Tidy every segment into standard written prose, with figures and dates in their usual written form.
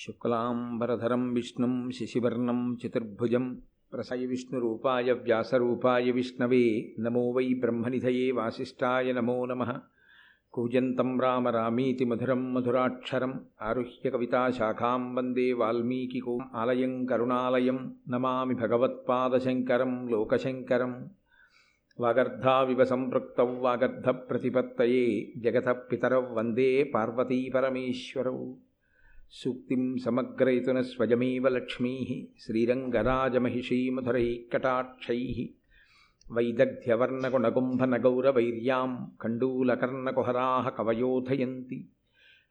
శుక్లాంబరధరం విష్ణుం శశివర్ణం చతుర్భుజం ప్రసాయ విష్ణురూపాయ వ్యాసరూపాయ విష్ణవే నమో వై బ్రహ్మనిధయే వాసిష్ఠాయ నమో నమః. కూజంతం రామ రామీతి మధురం మధురాక్షరం ఆరుహ్య కవితాశాఖాం వందే వాల్మీకికోం ఆలయం కరుణాలయం నమామి భగవత్పాదశంకరం లోకశంకరం. వాగర్ధావివ సంపృక్తౌ వాగర్ధప్రతిపత్తయే జగతః పితరౌ వందే పార్వతీపరమేశ్వరౌ. సూక్తిం సమగ్రయతున స్వయమేవ లక్ష్మీ శ్రీరంగరాజమహిషీమధురైకటాక్షైః వైదగ్ధ్యవర్ణగుణగుంభనగౌరవైర్యాం కండూలకర్ణకుహరాః కవయోధయంతి.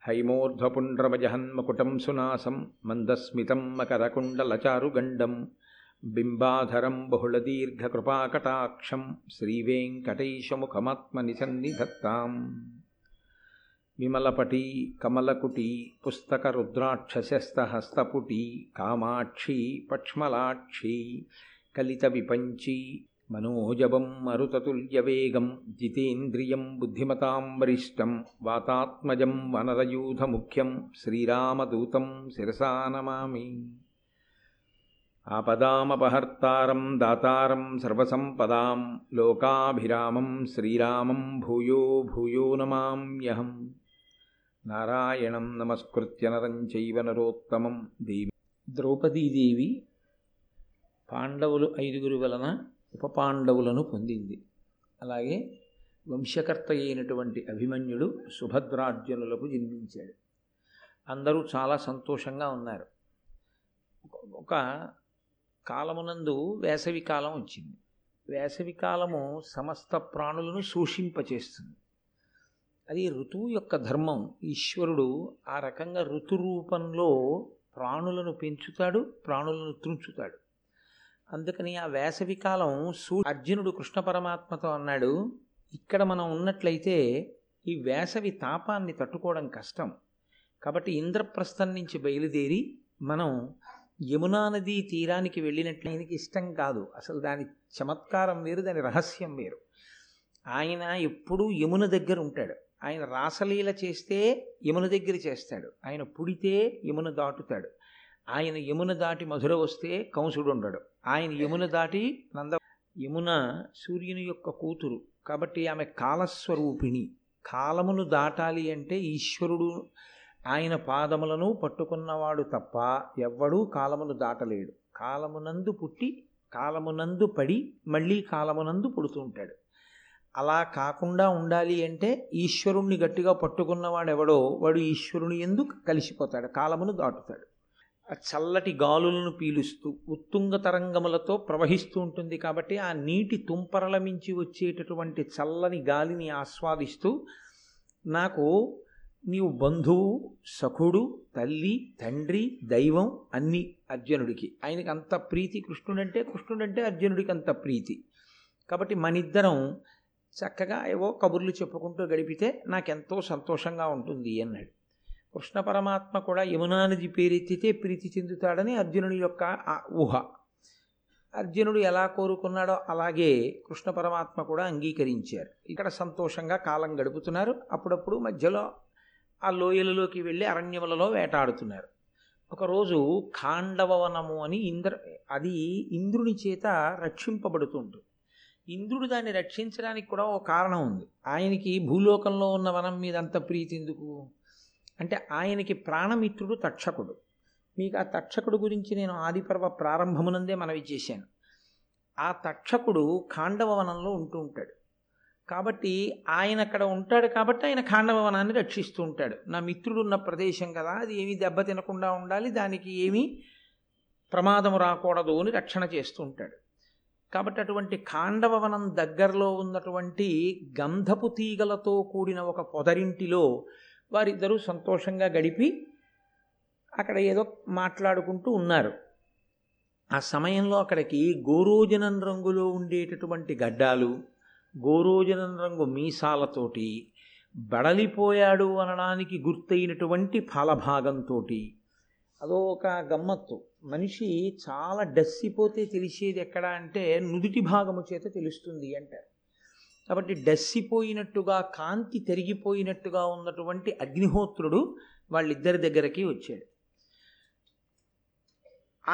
హైమోర్ధ్వపుండ్రమజహన్మకుటం సునాసం మందస్మితం మకరకుండలచారుగండం బింబాధరం బహుళదీర్ఘకృపాకటాక్షం శ్రీవేంకటేశముఖమాత్మనిసన్నిధత్తాం. విమలపటీ కమలకుటీ పుస్తకరుద్రాక్షశస్తహస్తపుటీ కామాక్షీ పక్ష్మలాక్షీ కలితవిపంచీ మనోజవం మరుతతుల్యవేగం జితేంద్రియం బుద్ధిమతాం వరిష్టం వాతాత్మజం వనరయూధముఖ్యం శ్రీరామదూతం శిరసా నమామి. ఆపదామపహర్తారం దాతారం సర్వసంపదాం లోకాభిరామం శ్రీరామం భూయో భూయో నమామ్యహం. నారాయణం నమస్కృత్య నరం చైవ నరోత్తమం. దేవి ద్రౌపదీదేవి పాండవులు 5 వలన ఉపపాండవులను పొందింది. అలాగే వంశకర్త అయినటువంటి అభిమన్యుడు సుభద్రార్జునులకు జన్మించాడు. అందరూ చాలా సంతోషంగా ఉన్నారు. ఒక కాలమునందు వేసవి కాలం వచ్చింది. వేసవి కాలము సమస్త ప్రాణులను శోషింపచేస్తుంది. అది ఋతువు యొక్క ధర్మం. ఈశ్వరుడు ఆ రకంగా ఋతురూపంలో ప్రాణులను పెంచుతాడు, ప్రాణులను త్రుంచుతాడు. అందుకని ఆ వేసవి కాలం అర్జునుడు కృష్ణ పరమాత్మతో అన్నాడు, ఇక్కడ మనం ఉన్నట్లయితే ఈ వేసవి తాపాన్ని తట్టుకోవడం కష్టం, కాబట్టి ఇంద్రప్రస్థం నుంచి బయలుదేరి మనం యమునా నదీ తీరానికి వెళ్ళినట్లు. ఆయనకి ఇష్టం కాదు. అసలు దాని చమత్కారం వేరు, దాని రహస్యం వేరు. ఆయన ఎప్పుడూ యమున దగ్గర ఉంటాడు. ఆయన రాసలీల చేస్తే యమున దగ్గర చేస్తాడు, ఆయన పుడితే యమున దాటుతాడు, ఆయన యమున దాటి మధుర వస్తే కంసుడు ఉండడు, ఆయన యమున దాటి నంద. యమున సూర్యుని యొక్క కూతురు కాబట్టి ఆమె కాలస్వరూపిణి. కాలమును దాటాలి అంటే ఈశ్వరుడు ఆయన పాదములను పట్టుకున్నవాడు తప్ప ఎవ్వడూ కాలమును దాటలేడు. కాలమునందు పుట్టి కాలమునందు పడి మళ్ళీ కాలమునందు పుడుతూ ఉంటాడు. అలా కాకుండా ఉండాలి అంటే ఈశ్వరుణ్ణి గట్టిగా పట్టుకున్నవాడు ఎవడో వాడు ఈశ్వరుని యందు కలిసిపోతాడు, కాలమును దాటుతాడు. చల్లటి గాలులను పీలుస్తూ ఉత్తుంగ తరంగములతో ప్రవహిస్తూ ఉంటుంది కాబట్టి ఆ నీటి తుంపరల మించి వచ్చేటటువంటి చల్లని గాలిని ఆస్వాదిస్తూ నాకు నీవు బంధువు, సఖుడు, తల్లి, తండ్రి, దైవం అన్నీ. అర్జునుడికి ఆయనకి అంత ప్రీతి, కృష్ణుడంటే అర్జునుడికి అంత ప్రీతి. కాబట్టి మనిద్దరం చక్కగా ఏవో కబుర్లు చెప్పుకుంటూ గడిపితే నాకెంతో సంతోషంగా ఉంటుంది అన్నాడు. కృష్ణ పరమాత్మ కూడా యమునా నది పేరెత్తితే ప్రీతి చెందుతాడని అర్జునుడి యొక్క ఊహ. అర్జునుడు ఎలా కోరుకున్నాడో అలాగే కృష్ణ పరమాత్మ కూడా అంగీకరించారు. ఇక్కడ సంతోషంగా కాలం గడుపుతున్నారు. అప్పుడప్పుడు మధ్యలో ఆ లోయలలోకి వెళ్ళి అరణ్యములలో వేటాడుతున్నారు. ఒకరోజు ఖాండవవనము అని అది ఇంద్రుని చేత రక్షింపబడుతూ ఉంటుంది. ఇంద్రుడు దాన్ని రక్షించడానికి కూడా ఓ కారణం ఉంది. ఆయనకి భూలోకంలో ఉన్న వనం మీద అంత ప్రీతి ఎందుకు అంటే ఆయనకి ప్రాణమిత్రుడు తక్షకుడు. మీకు ఆ తక్షకుడు గురించి నేను ఆదిపర్వ ప్రారంభమునందే మనవి చేశాను. ఆ తక్షకుడు ఖాండవవనంలో ఉంటూ ఉంటాడు కాబట్టి ఆయన అక్కడ ఉంటాడు కాబట్టి ఆయన ఖాండవనాన్ని రక్షిస్తూ ఉంటాడు. నా మిత్రుడు ఉన్న ప్రదేశం కదా, అది ఏమీ దెబ్బ తినకుండా ఉండాలి, దానికి ఏమీ ప్రమాదం రాకూడదు అని రక్షణ చేస్తూ ఉంటాడు. కాబట్టి అటువంటి ఖాండవనం దగ్గరలో ఉన్నటువంటి గంధపు తీగలతో కూడిన ఒక పొదరింటిలో వారిద్దరూ సంతోషంగా గడిపి అక్కడ ఏదో మాట్లాడుకుంటూ ఉన్నారు. ఆ సమయంలో అక్కడికి గోరోజనం రంగులో ఉండేటటువంటి గడ్డాలు, గోరోజనం రంగు మీసాలతోటి, బడలిపోయాడు అనడానికి గుర్తయినటువంటి ఫలభాగంతో అదో ఒక గమ్మత్తు. మనిషి చాలా డస్సిపోతే తెలిసేది ఎక్కడ అంటే నుదుటి భాగము చేత తెలుస్తుంది అంటారు. కాబట్టి డస్సిపోయినట్టుగా, కాంతి తెరిగిపోయినట్టుగా ఉన్నటువంటి అగ్నిహోత్రుడు వాళ్ళిద్దరి దగ్గరికి వచ్చాడు.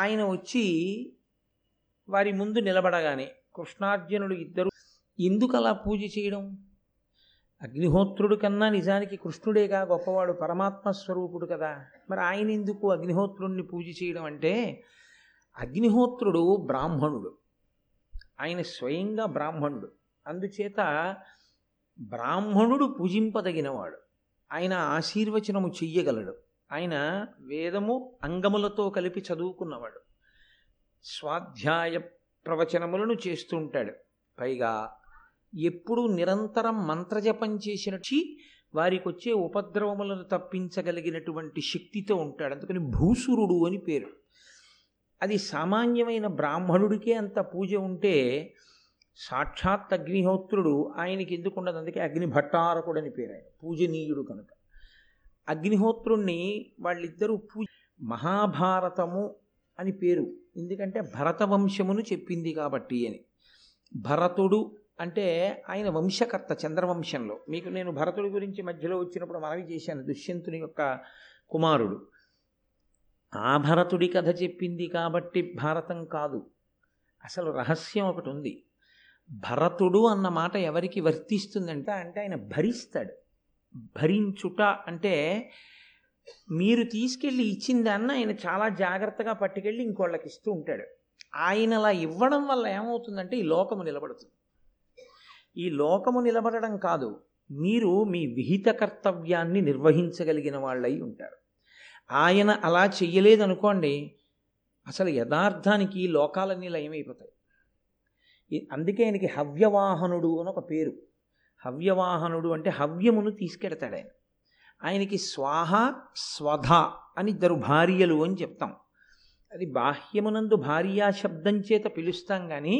ఆయన వచ్చి వారి ముందు నిలబడగానే కృష్ణార్జునుడు ఇద్దరు ఎందుకు అలా పూజ చేయడం? అగ్నిహోత్రుడు కన్నా నిజానికి కృష్ణుడేగా గొప్పవాడు, పరమాత్మస్వరూపుడు కదా. మరి ఆయన ఎందుకు అగ్నిహోత్రుడిని పూజ చేయడం అంటే, అగ్నిహోత్రుడు బ్రాహ్మణుడు, ఆయన స్వయంగా బ్రాహ్మణుడు, అందుచేత బ్రాహ్మణుడు పూజింపదగినవాడు, ఆయన ఆశీర్వచనము చెయ్యగలడు, ఆయన వేదము అంగములతో కలిపి చదువుకున్నవాడు, స్వాధ్యాయ ప్రవచనములను చేస్తుంటాడు, పైగా ఎప్పుడూ నిరంతరం మంత్రజపం చేసినట్టు వారికి వచ్చే ఉపద్రవములను తప్పించగలిగినటువంటి శక్తితో ఉంటాడు. అందుకని భూసురుడు అని పేరు. అది సామాన్యమైన బ్రాహ్మణుడికే అంత పూజ ఉంటే సాక్షాత్ అగ్నిహోత్రుడు ఆయనకి ఎందుకు ఉండదు? అందుకే అగ్నిభట్టారకుడు అని పేరు. ఆయన పూజనీయుడు కనుక. అగ్నిహోత్రుణ్ణి వాళ్ళిద్దరూ పూజ మహాభారతము అని పేరు, ఎందుకంటే భరతవంశమును చెప్పింది కాబట్టి అని. భరతుడు అంటే ఆయన వంశకర్త చంద్రవంశంలో. మీకు నేను భరతుడి గురించి మధ్యలో వచ్చినప్పుడు మనవి చేశాను, దుష్యంతుని యొక్క కుమారుడు. ఆ భరతుడి కథ చెప్పింది కాబట్టి భారతం కాదు. అసలు రహస్యం ఒకటి ఉంది. భరతుడు అన్న మాట ఎవరికి వర్తిస్తుందంటే, అంటే ఆయన భరిస్తాడు. భరించుట అంటే మీరు తీసుకెళ్ళి ఇచ్చిందాన్ని ఆయన చాలా జాగ్రత్తగా పట్టుకెళ్ళి ఇంకోళ్ళకి ఇస్తూ ఉంటాడు. ఆయన అలా ఇవ్వడం వల్ల ఏమవుతుందంటే ఈ లోకము నిలబడుతుంది. ఈ లోకము నిలబడడం కాదు, మీరు మీ విహిత కర్తవ్యాన్ని నిర్వహించగలిగిన వాళ్ళై ఉంటారు. ఆయన అలా చెయ్యలేదనుకోండి, అసలు యథార్థానికి లోకాలన్నీ లయమైపోతాయి. అందుకే ఆయనకి హవ్యవాహనుడు అని ఒక పేరు. హవ్యవాహనుడు అంటే హవ్యమును తీసుకెడతాడు ఆయన. ఆయనకి స్వాహ స్వధ అని ఇద్దరు భార్యలు అని చెప్తాం. అది బాహ్యమునందు భార్యా శబ్దం చేత పిలుస్తాం, కానీ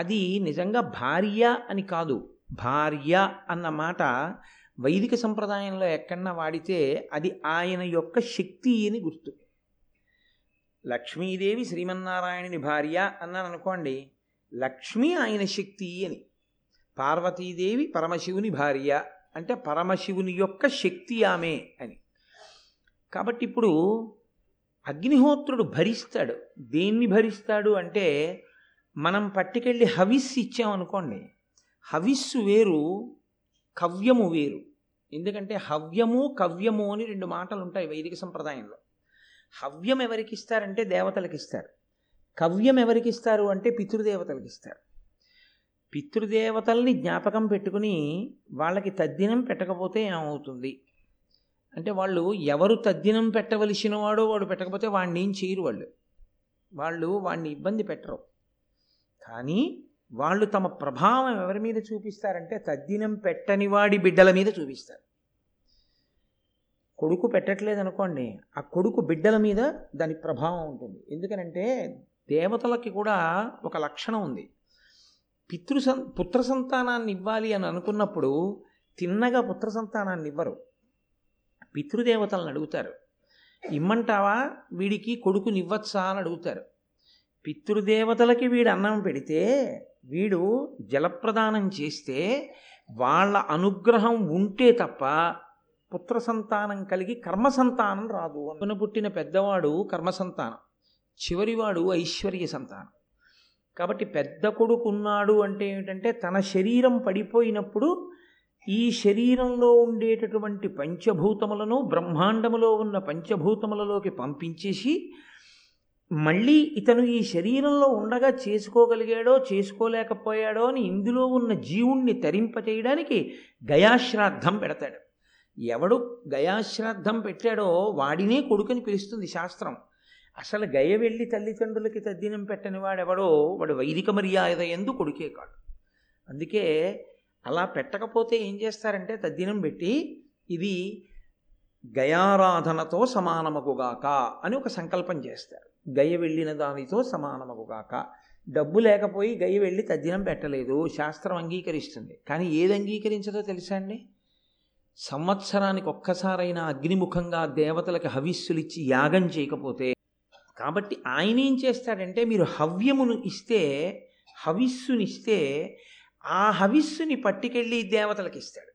అది నిజంగా భార్య అని కాదు. భార్య అన్న మాట వైదిక సంప్రదాయంలో ఎక్కడన్నా వాడితే అది ఆయన యొక్క శక్తి అని గుర్తు. లక్ష్మీదేవి శ్రీమన్నారాయణుని భార్య అన్నాను అనుకోండి, లక్ష్మి ఆయన శక్తి అని. పార్వతీదేవి పరమశివుని భార్య అంటే పరమశివుని యొక్క శక్తి ఆమె అని. కాబట్టి ఇప్పుడు అగ్నిహోత్రుడు భరిస్తాడు. దేన్ని భరిస్తాడు అంటే, మనం పట్టుకెళ్ళి హవిస్సు ఇచ్చామనుకోండి, హవిస్సు వేరు, కవ్యము వేరు. ఎందుకంటే హవ్యము కవ్యము అని రెండు మాటలు ఉంటాయి వైదిక సంప్రదాయంలో. హవ్యం ఎవరికి ఇస్తారంటే దేవతలకు ఇస్తారు. కవ్యం ఎవరికి ఇస్తారు అంటే పితృదేవతలకు ఇస్తారు. పితృదేవతల్ని జ్ఞాపకం పెట్టుకుని వాళ్ళకి తద్దినం పెట్టకపోతే ఏమవుతుంది అంటే, వాళ్ళు ఎవరు తద్దినం పెట్టవలసిన వాడో వాడు పెట్టకపోతే వాడిని ఏం చేయరు, వాళ్ళు వాడిని ఇబ్బంది పెట్టరు. కానీ వాళ్ళు తమ ప్రభావం ఎవరి మీద చూపిస్తారంటే తద్దినం పెట్టని వాడి బిడ్డల మీద చూపిస్తారు. కొడుకు పెట్టట్లేదనుకోండి, ఆ కొడుకు బిడ్డల మీద దాని ప్రభావం ఉంటుంది. ఎందుకనంటే దేవతలకి కూడా ఒక లక్షణం ఉంది. పుత్ర సంతానాన్ని ఇవ్వాలి అని అనుకున్నప్పుడు తిన్నగా పుత్ర సంతానాన్ని ఇవ్వరు, పితృదేవతలను అడుగుతారు. ఇమ్మంటావా వీడికి కొడుకుని ఇవ్వచ్చా అని అడుగుతారు. పితృదేవతలకి వీడు అన్నం పెడితే, వీడు జలప్రదానం చేస్తే వాళ్ళ అనుగ్రహం ఉంటే తప్ప పుత్ర సంతానం కలిగి కర్మ సంతానం రాదు. అనుకుని పుట్టిన పెద్దవాడు కర్మ సంతానం, చివరివాడు ఐశ్వర్య సంతానం. కాబట్టి పెద్ద కొడుకు ఉన్నాడు అంటే ఏమిటంటే, తన శరీరం పడిపోయినప్పుడు ఈ శరీరంలో ఉండేటటువంటి పంచభూతములను బ్రహ్మాండములో ఉన్న పంచభూతములలోకి పంపించేసి, మళ్ళీ ఇతను ఈ శరీరంలో ఉండగా చేసుకోగలిగాడో చేసుకోలేకపోయాడో అని ఇందులో ఉన్న జీవుణ్ణి తరింపచేయడానికి గయాశ్రాద్ధం పెడతాడు. ఎవడు గయాశ్రాద్ధం పెట్టాడో వాడినే కొడుకుని పిలుస్తుంది శాస్త్రం. అసలు గయ వెళ్ళి తల్లిదండ్రులకి తద్దినం పెట్టని వాడెవడో వాడు వైదిక మర్యాద యందు కొడుకే కాడు. అందుకే అలా పెట్టకపోతే ఏం చేస్తారంటే తద్దినం పెట్టి, ఇది గయారాధనతో సమానమగుగాక అని ఒక సంకల్పం చేస్తారు. గయ వెళ్ళిన దానితో సమానమగుగాక. డబ్బు లేకపోయి గయ వెళ్ళి తద్దినం పెట్టలేదు, శాస్త్రం అంగీకరిస్తుంది. కానీ ఏది అంగీకరించదో తెలుసా అండి? సంవత్సరానికి ఒక్కసారైనా అగ్నిముఖంగా దేవతలకు హవిస్సులిచ్చి యాగం చేయకపోతే. కాబట్టి ఆయన ఏం చేస్తాడంటే, మీరు హవ్యమును ఇస్తే, హవిస్సునిస్తే, ఆ హవిస్సుని పట్టుకెళ్ళి దేవతలకు ఇస్తాడు.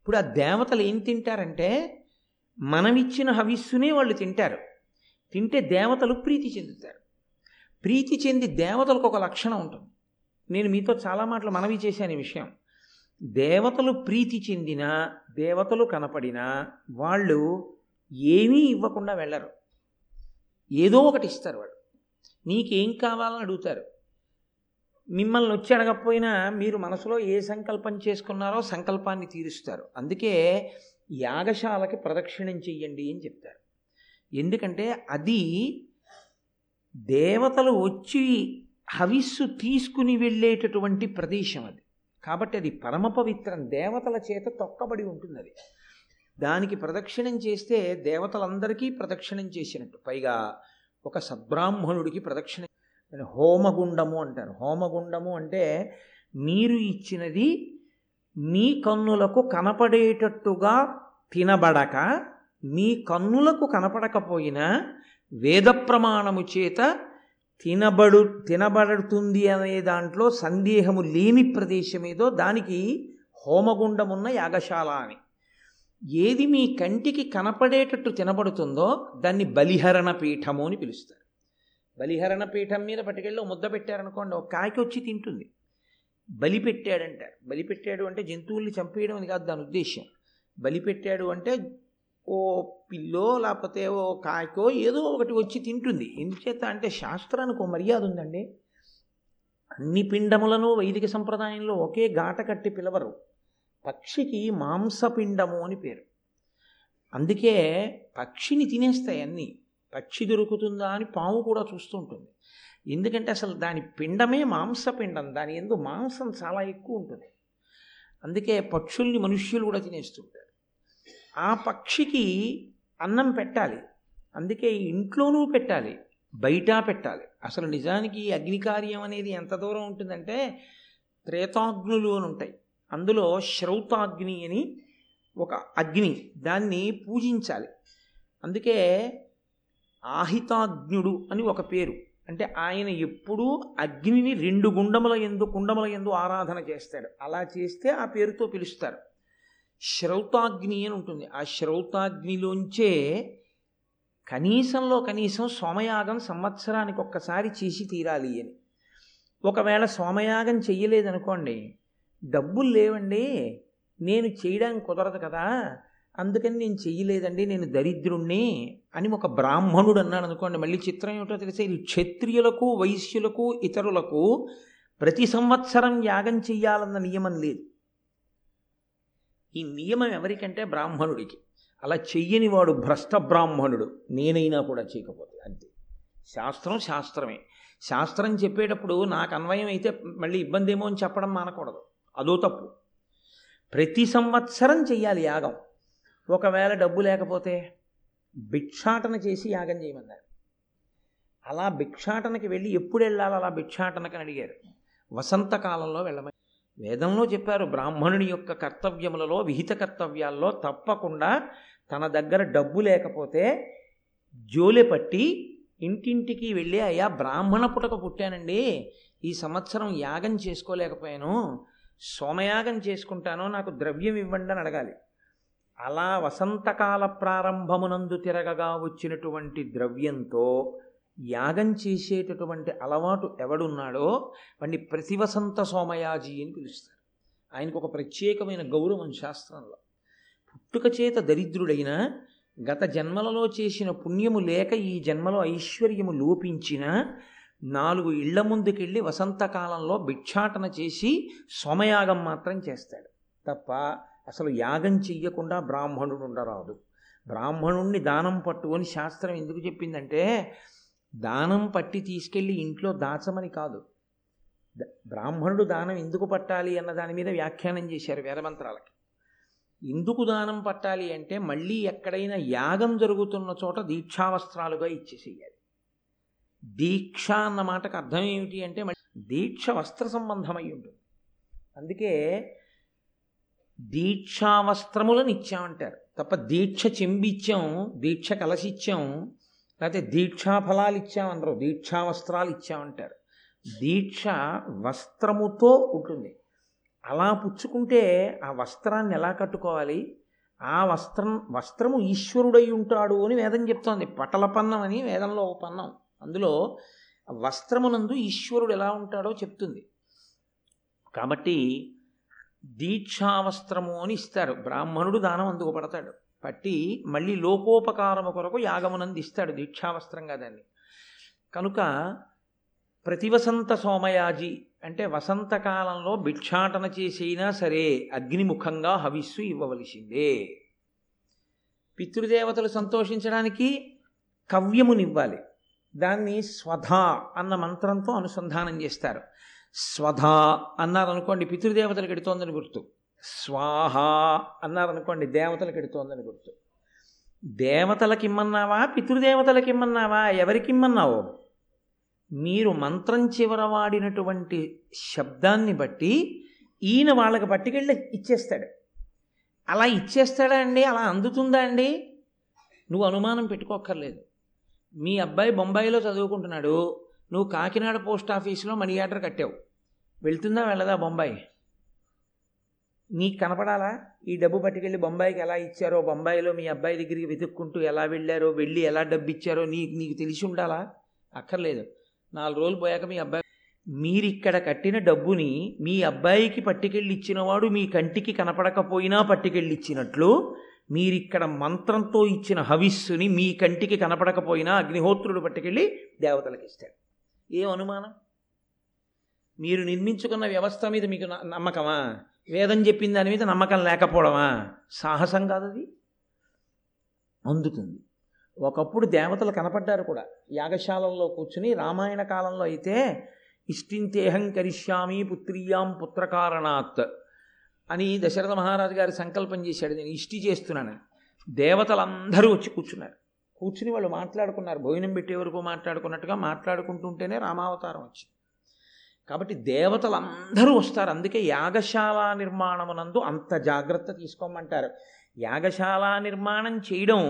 ఇప్పుడు ఆ దేవతలు ఏం తింటారంటే, మనమిచ్చిన హవిస్సునే వాళ్ళు తింటారు. తింటే దేవతలు ప్రీతి చెందుతారు. ప్రీతి చెంది దేవతలకు ఒక లక్షణం ఉంటుంది. నేను మీతో చాలా మాటలు మనవి చేశాను ఈ విషయం. దేవతలు ప్రీతి చెందినా, దేవతలు కనపడినా వాళ్ళు ఏమీ ఇవ్వకుండా వెళ్ళరు. ఏదో ఒకటి ఇస్తారు. వాళ్ళు నీకేం కావాలని అడుగుతారు. మిమ్మల్ని వచ్చి అడగకపోయినా మీరు మనసులో ఏ సంకల్పం చేసుకున్నారో సంకల్పాన్ని తీరుస్తారు. అందుకే యాగశాలకి ప్రదక్షిణం చెయ్యండి అని చెప్తారు. ఎందుకంటే అది దేవతలు వచ్చి హవిస్సు తీసుకుని వెళ్ళేటటువంటి ప్రదేశం అది. కాబట్టి అది పరమ పవిత్రం. దేవతల చేత తొక్కబడి ఉంటుంది అది. దానికి ప్రదక్షిణం చేస్తే దేవతలందరికీ ప్రదక్షిణం చేసినట్టు, పైగా ఒక సద్బ్రాహ్మణుడికి ప్రదక్షిణ. హోమగుండము అంటారు. హోమగుండము అంటే మీరు ఇచ్చినది మీ కన్నులకు కనపడేటట్టుగా తినబడక, మీ కన్నులకు కనపడకపోయినా వేద ప్రమాణము చేత తినబడుతుంది అనే దాంట్లో సందేహము లేని ప్రదేశం ఏదో దానికి హోమగుండమున్న యాగశాల అని. ఏది మీ కంటికి కనపడేటట్టు తినబడుతుందో దాన్ని బలిహరణ పీఠము అని పిలుస్తారు. బలిహరణ పీఠం మీద పట్టుకెళ్ళి ముద్ద పెట్టారనుకోండి, ఒక కాకి వచ్చి తింటుంది. బలిపెట్టాడంటారు. బలిపెట్టాడు అంటే జంతువుల్ని చంపేయడం అని కాదు దాని ఉద్దేశం. బలిపెట్టాడు అంటే ఓ పిల్లో లేకపోతే ఓ కాకో ఏదో ఒకటి వచ్చి తింటుంది. ఎందుచేత అంటే శాస్త్రానికి ఓ మర్యాద ఉందండి. అన్ని పిండములను వైదిక సంప్రదాయంలో ఒకే గాట కట్టి పిలవరు. పక్షికి మాంసపిండము అని పేరు. అందుకే పక్షిని తినేస్తాయి అన్నీ. పక్షి దొరుకుతుందా అని పాము కూడా చూస్తూ ఉంటుంది. ఎందుకంటే అసలు దాని పిండమే మాంసపిండం. దాని యందు మాంసం చాలా ఎక్కువ ఉంటుంది. అందుకే పక్షుల్ని మనుష్యులు కూడా తినేస్తుంటారు. ఆ పక్షికి అన్నం పెట్టాలి. అందుకే ఇంట్లోనూ పెట్టాలి, బయట పెట్టాలి. అసలు నిజానికి అగ్నికార్యం అనేది ఎంత దూరం ఉంటుందంటే త్రేతాగ్నులు అని ఉంటాయి. అందులో శ్రౌతాగ్ని అని ఒక అగ్ని, దాన్ని పూజించాలి. అందుకే ఆహితాగ్నుడు అని ఒక పేరు. అంటే ఆయన ఎప్పుడూ అగ్నిని రెండు కుండముల యందు ఆరాధన చేస్తాడు. అలా చేస్తే ఆ పేరుతో పిలుస్తారు. శ్రౌతాగ్ని అని ఉంటుంది. ఆ శ్రౌతాగ్నిలోంచే కనీసంలో కనీసం సోమయాగం సంవత్సరానికి ఒక్కసారి చేసి తీరాలి అని. ఒకవేళ సోమయాగం చెయ్యలేదనుకోండి, డబ్బులు లేవండి, నేను చేయడానికి కుదరదు కదా, అందుకని నేను చెయ్యలేదండి, నేను దరిద్రుణ్ణి అని ఒక బ్రాహ్మణుడు అన్నాడు అనుకోండి, మళ్ళీ చిత్రం ఏమిటో తెలిసే. ఇది క్షత్రియులకు, వైశ్యులకు, ఇతరులకు ప్రతి సంవత్సరం యాగం చెయ్యాలన్న నియమం లేదు. ఈ నియమం ఎవరికంటే బ్రాహ్మణుడికి. అలా చెయ్యని వాడు భ్రష్ట బ్రాహ్మణుడు. నేనైనా కూడా చేయకపోతే అంతే. శాస్త్రమే. శాస్త్రం చెప్పేటప్పుడు నాకు అన్వయం అయితే మళ్ళీ ఇబ్బంది ఏమో అని చెప్పడం మానకూడదు. అదో తప్పు. ప్రతి సంవత్సరం చెయ్యాలి యాగం. ఒకవేళ డబ్బు లేకపోతే భిక్షాటన చేసి యాగం చేయమన్నారు. అలా భిక్షాటనకి వెళ్ళి ఎప్పుడు వెళ్ళాలి అలా భిక్షాటనకి అని అడిగారు. వసంతకాలంలో వెళ్ళమని వేదంలో చెప్పారు. బ్రాహ్మణుని యొక్క కర్తవ్యములలో, విహిత కర్తవ్యాల్లో తప్పకుండా తన దగ్గర డబ్బు లేకపోతే జోలె పట్టి ఇంటింటికి వెళ్ళి, అయ్యా బ్రాహ్మణ పుటక పుట్టానండి, ఈ సంవత్సరం యాగం చేసుకోలేకపోయాను, సోమయాగం చేసుకుంటాను, నాకు ద్రవ్యం ఇవ్వండి అని అడగాలి. అలా వసంతకాల ప్రారంభమునందు తిరగగా వచ్చినటువంటి ద్రవ్యంతో యాగం చేసేటటువంటి అలవాటు ఎవడున్నాడో వాడిని ప్రతి వసంత సోమయాజీ అని పిలుస్తారు. ఆయనకు ఒక ప్రత్యేకమైన గౌరవం శాస్త్రంలో. పుట్టుక చేత దరిద్రుడైన, గత జన్మలలో చేసిన పుణ్యము లేక ఈ జన్మలో ఐశ్వర్యము లోపించిన, 4 ఇళ్ల ముందుకెళ్ళి వసంతకాలంలో భిక్షాటన చేసి సోమయాగం మాత్రం చేస్తాడు తప్ప అసలు యాగం చెయ్యకుండా బ్రాహ్మణుడు ఉండరాదు. బ్రాహ్మణుణ్ణి దానం పట్టుకొని శాస్త్రం ఎందుకు చెప్పిందంటే దానం పట్టి తీసుకెళ్ళి ఇంట్లో దాచమని కాదు. బ్రాహ్మణుడు దానం ఎందుకు పట్టాలి అన్న దాని మీద వ్యాఖ్యానం చేశారు వేదమంత్రాలకి. ఎందుకు దానం పట్టాలి అంటే మళ్ళీ ఎక్కడైనా యాగం జరుగుతున్న చోట దీక్షావస్త్రాలుగా ఇచ్చేసేయాలి. దీక్ష అన్న మాటకు అర్థం ఏమిటి అంటే మళ్ళీ దీక్ష వస్త్ర సంబంధమై ఉంటుంది. అందుకే దీక్షావస్త్రములను ఇచ్చామంటారు తప్ప దీక్ష చెంబిచ్చాం, దీక్ష కలసిచ్చాం, లేకపోతే దీక్షాఫలాలు ఇచ్చామనరు. దీక్షావస్త్రాలు ఇచ్చామంటారు. దీక్ష వస్త్రముతో ఉంటుంది. అలా పుచ్చుకుంటే ఆ వస్త్రాన్ని ఎలా కట్టుకోవాలి, ఆ వస్త్రము ఈశ్వరుడై ఉంటాడు అని వేదం చెప్తోంది. పటల పన్నం అని వేదంలో ఒక పన్నం, అందులో వస్త్రమునందు ఈశ్వరుడు ఎలా ఉంటాడో చెప్తుంది. కాబట్టి దీక్షావస్త్రము అని ఇస్తారు, బ్రాహ్మణుడు దానం అందుకు పడతాడు, పట్టి మళ్ళీ లోకోపకారము కొరకు యాగమునంది ఇస్తాడు దీక్షావస్త్రంగా దాన్ని. కనుక ప్రతి వసంత సోమయాజి అంటే వసంతకాలంలో భిక్షాటన చేసైనా సరే అగ్నిముఖంగా హవిస్సు ఇవ్వవలసిందే. పితృదేవతలు సంతోషించడానికి కవ్యమునివ్వాలి, దాన్ని స్వధా అన్న మంత్రంతో అనుసంధానం చేస్తారు. స్వధా అన్నారనుకోండి పితృదేవతలకు ఎడుతోందని గుర్తు, స్వాహ అన్నారనుకోండి దేవతలకు ఎడుతోందని గుర్తు. దేవతలకిమ్మన్నావా పితృదేవతలకిమ్మన్నావా ఎవరికిమ్మన్నావో మీరు మంత్రం చివర వాడినటువంటి శబ్దాన్ని బట్టి ఈయన వాళ్ళకి పట్టుకెళ్ళి ఇచ్చేస్తాడు. అలా ఇచ్చేస్తాడా అండి, అలా అందుతుందా అండి, నువ్వు అనుమానం పెట్టుకోక్కర్లేదు. మీ అబ్బాయి బొంబాయిలో చదువుకుంటున్నాడు, నువ్వు కాకినాడ పోస్ట్ ఆఫీసులో మనీ ఆర్డర్ కట్టావు, వెళ్తుందా వెళ్ళదా బొంబాయి? నీకు కనపడాలా ఈ డబ్బు పట్టుకెళ్ళి బొంబాయికి ఎలా ఇచ్చారో, బొంబాయిలో మీ అబ్బాయి దగ్గరికి వెతుక్కుంటూ ఎలా వెళ్ళారో, వెళ్ళి ఎలా డబ్బు ఇచ్చారో నీకు తెలిసి ఉండాలా? అక్కర్లేదు. 4 రోజులు పోయాక మీ అబ్బాయి, మీరిక్కడ కట్టిన డబ్బుని మీ అబ్బాయికి పట్టుకెళ్ళి ఇచ్చినవాడు మీ కంటికి కనపడకపోయినా పట్టుకెళ్ళి ఇచ్చినట్లు, మీరిక్కడ మంత్రంతో ఇచ్చిన హవిస్సుని మీ కంటికి కనపడకపోయినా అగ్నిహోత్రుడు పట్టుకెళ్ళి దేవతలకు ఇస్తాడు. ఏం అనుమానం? మీరు నిర్మించుకున్న వ్యవస్థ మీద మీకు నమ్మకమా, వేదం చెప్పిన దాని మీద నమ్మకం లేకపోవడమా? సాహసం కాదు అది. అందుతుంది. ఒకప్పుడు దేవతలు కనపడ్డారు కూడా యాగశాలలో కూర్చుని. రామాయణ కాలంలో అయితే ఇష్టింతేహం కరిష్యామి పుత్రియాం పుత్రకారణాత్ అని దశరథ మహారాజు గారు సంకల్పం చేశాడు, నేను ఇష్టి చేస్తున్నాను. దేవతలందరూ వచ్చి కూర్చున్నారు, కూర్చుని వాళ్ళు మాట్లాడుకున్నారు, భోజనం పెట్టే వరకు మాట్లాడుకున్నట్టుగా మాట్లాడుకుంటుంటేనే రామావతారం వచ్చింది. కాబట్టి దేవతలందరూ వస్తారు, అందుకే యాగశాల నిర్మాణమునందు అంత జాగ్రత్త తీసుకోమంటారు. యాగశాల నిర్మాణం చేయడం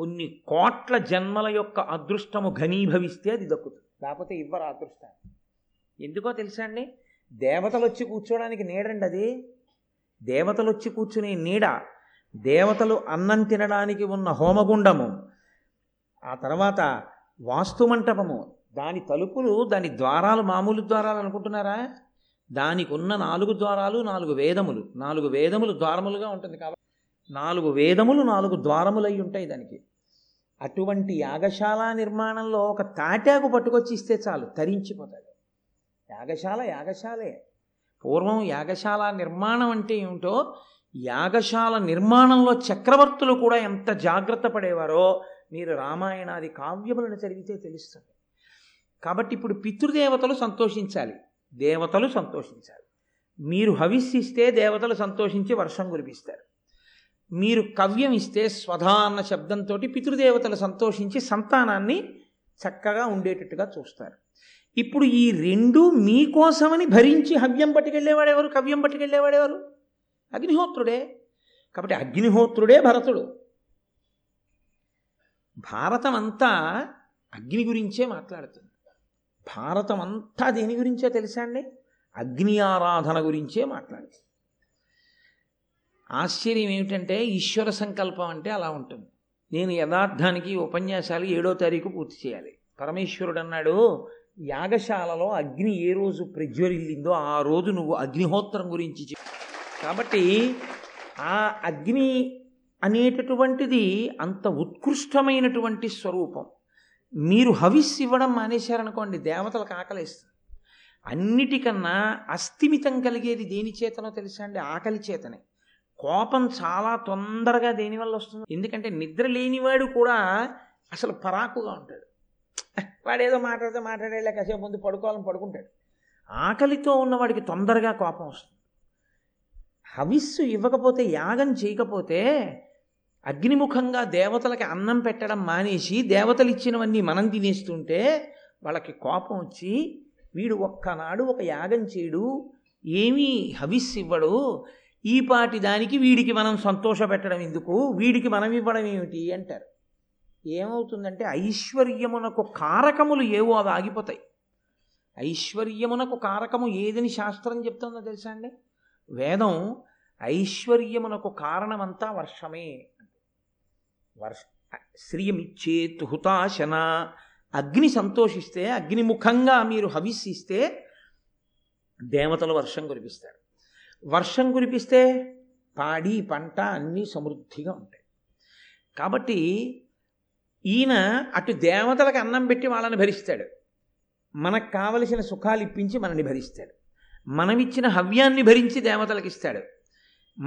కొన్ని కోట్ల జన్మల యొక్క అదృష్టము ఘనీభవిస్తే అది దక్కుతుంది, లేకపోతే ఇవ్వరు అదృష్టాన్ని. ఎందుకో తెలుసా అండి, దేవతలు వచ్చి కూర్చోడానికి నీడండి అది, దేవతలు వచ్చి కూర్చునే నీడ, దేవతలు అన్నం తినడానికి ఉన్న హోమగుండము, ఆ తర్వాత వాస్తుమంటపము, దాని తలుపులు, దాని ద్వారాలు మామూలు ద్వారాలు అనుకుంటున్నారా? దానికి ఉన్న 4 ద్వారాలు 4 వేదములు, 4 వేదములు ద్వారములుగా ఉంటుంది కాబట్టి 4 వేదములు 4 ద్వారములై ఉంటాయి దానికి. అటువంటి యాగశాల నిర్మాణంలో ఒక తాటాకు పట్టుకొచ్చి ఇస్తే చాలు తరించిపోతాడు. యాగశాల యాగశాలే. పూర్వం యాగశాల నిర్మాణం అంటే ఏమిటో, యాగశాల నిర్మాణంలో చక్రవర్తులు కూడా ఎంత జాగ్రత్త పడేవారో మీరు రామాయణాది కావ్యములను చదివితే తెలుస్తుంది. కాబట్టి ఇప్పుడు పితృదేవతలు సంతోషించాలి, దేవతలు సంతోషించాలి. మీరు హవిస్సిస్తే దేవతలు సంతోషించి వర్షం కురిపిస్తారు, మీరు కవ్యం ఇస్తే స్వధా అన్న శబ్దంతో పితృదేవతలు సంతోషించి సంతానాన్ని చక్కగా ఉండేటట్టుగా చూస్తారు. ఇప్పుడు ఈ 2 మీకోసమని భరించి హవ్యం పట్టుకెళ్ళేవాడెవరు, కవ్యం పట్టుకెళ్ళేవాడెవరు? అగ్నిహోత్రుడే. కాబట్టి అగ్నిహోత్రుడే భరతుడు. భారతం అంతా అగ్ని గురించే మాట్లాడుతుంది. భారతం అంతా దేని గురించో తెలుసా అండి, అగ్ని ఆరాధన గురించే మాట్లాడుతుంది. ఆశ్చర్యం ఏమిటంటే ఈశ్వర సంకల్పం అంటే అలా ఉంటుంది. నేను యథార్థానికి ఉపన్యాసాలు 7వ తారీఖు పూర్తి చేయాలి. పరమేశ్వరుడు అన్నాడు, యాగశాలలో అగ్ని ఏ రోజు ప్రజ్వరిల్లిందో ఆ రోజు నువ్వు అగ్నిహోత్రం గురించి చెప్పు. కాబట్టి ఆ అగ్ని అనేటటువంటిది అంత ఉత్కృష్టమైనటువంటి స్వరూపం. మీరు హవిస్సు ఇవ్వడం మానేశారనుకోండి దేవతలకు ఆకలిస్తుంది. అన్నిటికన్నా అస్థిమితం కలిగేది దేని చేతనో తెలుసా అండి, ఆకలి చేతనే. కోపం చాలా తొందరగా దేనివల్ల వస్తుంది, ఎందుకంటే నిద్ర లేనివాడు కూడా అసలు పరాకుగా ఉంటాడు. వాడేదో మాట్లాడేలా కాసేపు ముందు పడుకోవాలని పడుకుంటాడు. ఆకలితో ఉన్నవాడికి తొందరగా కోపం వస్తుంది. హవిస్సు ఇవ్వకపోతే, యాగం చేయకపోతే, అగ్నిముఖంగా దేవతలకి అన్నం పెట్టడం మానేసి దేవతలు ఇచ్చినవన్నీ మనం తినేస్తుంటే వాళ్ళకి కోపం వచ్చి, వీడు ఒక్కనాడు ఒక యాగం చేయడు, ఏమీ హవిస్సు ఇవ్వడు, ఈ పాటి దానికి వీడికి మనం సంతోష పెట్టడం ఎందుకు, వీడికి మనం ఇవ్వడం ఏమిటి అంటారు. ఏమవుతుందంటే ఐశ్వర్యమునకు కారకములు ఏవో అవి ఆగిపోతాయి. ఐశ్వర్యమునకు కారకము ఏదని శాస్త్రం చెప్తుందో తెలుసా అండి, వేదం ఐశ్వర్యమునకు కారణమంతా వర్షమే. శ్రియమిచ్చేత్ హుతాశన, అగ్ని సంతోషిస్తే, అగ్నిముఖంగా మీరు హవిస్సిస్తే దేవతలు వర్షం కురిపిస్తారు. వర్షం కురిపిస్తే పాడి పంట అన్నీ సమృద్ధిగా ఉంటాయి. కాబట్టి ఈయన అటు దేవతలకు అన్నం పెట్టి వాళ్ళని భరిస్తాడు, మనకు కావలసిన సుఖాలు ఇప్పించి మనని భరిస్తాడు, మనమిచ్చిన హవ్యాన్ని భరించి దేవతలకు ఇస్తాడు,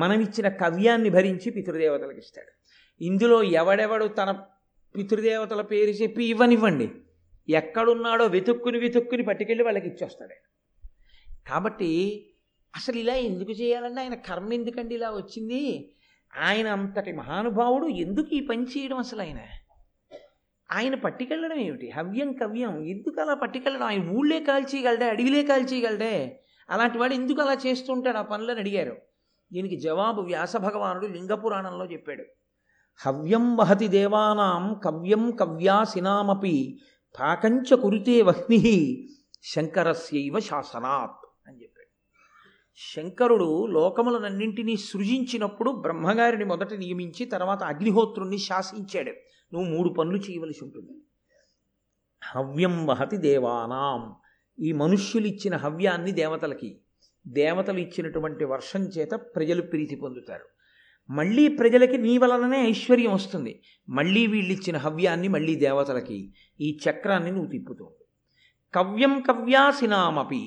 మనమిచ్చిన కవ్యాన్ని భరించి పితృదేవతలకు ఇస్తాడు. ఇందులో ఎవడెవడు తన పితృదేవతల పేరు చెప్పి ఇవ్వనివ్వండి, ఎక్కడున్నాడో వెతుక్కుని వెతుక్కుని పట్టుకెళ్ళి వాళ్ళకి ఇచ్చేస్తాడు. కాబట్టి అసలు ఇలా ఎందుకు చేయాలంటే ఆయన కర్మ ఎందుకండి ఇలా వచ్చింది? ఆయన అంతటి మహానుభావుడు ఎందుకు ఈ పని చేయడం? అసలు ఆయన పట్టుకెళ్ళడం ఏమిటి? హవ్యం కవ్యం ఎందుకు అలా పట్టుకెళ్ళడం? ఆయన ఊళ్ళే కాల్చేయగలడే, అడవిలే కాల్చేయగలడే, అలాంటి వాడు ఎందుకు అలా చేస్తుంటాడు ఆ పనులను అడిగారు. దీనికి జవాబు వ్యాస భగవానుడు లింగపురాణంలో చెప్పాడు. హవ్యం వహతి దేవానాం కవ్యం కవ్యాసినామపి పాకంచ కురితే వహ్ని శంకరస్యైవ శాసనాత్ అని చెప్పాడు. శంకరుడు లోకములనన్నింటినీ సృజించినప్పుడు బ్రహ్మగారిని మొదట నియమించి తర్వాత అగ్నిహోత్రుణ్ణి శాసించాడు, నువ్వు 3 పనులు చేయవలసి ఉంటుంది. హవ్యం వహతి దేవానాం, ఈ మనుష్యులు ఇచ్చిన హవ్యాన్ని దేవతలకి, దేవతలు ఇచ్చినటువంటి వర్షం చేత ప్రజలు ప్రీతి పొందుతారు, మళ్ళీ ప్రజలకి నీ వలననే ఐశ్వర్యం వస్తుంది, మళ్ళీ వీళ్ళిచ్చిన హవ్యాన్ని మళ్ళీ దేవతలకి, ఈ చక్రాన్ని నువ్వు తిప్పుతూ. కవ్యం కవ్యాసినామపి,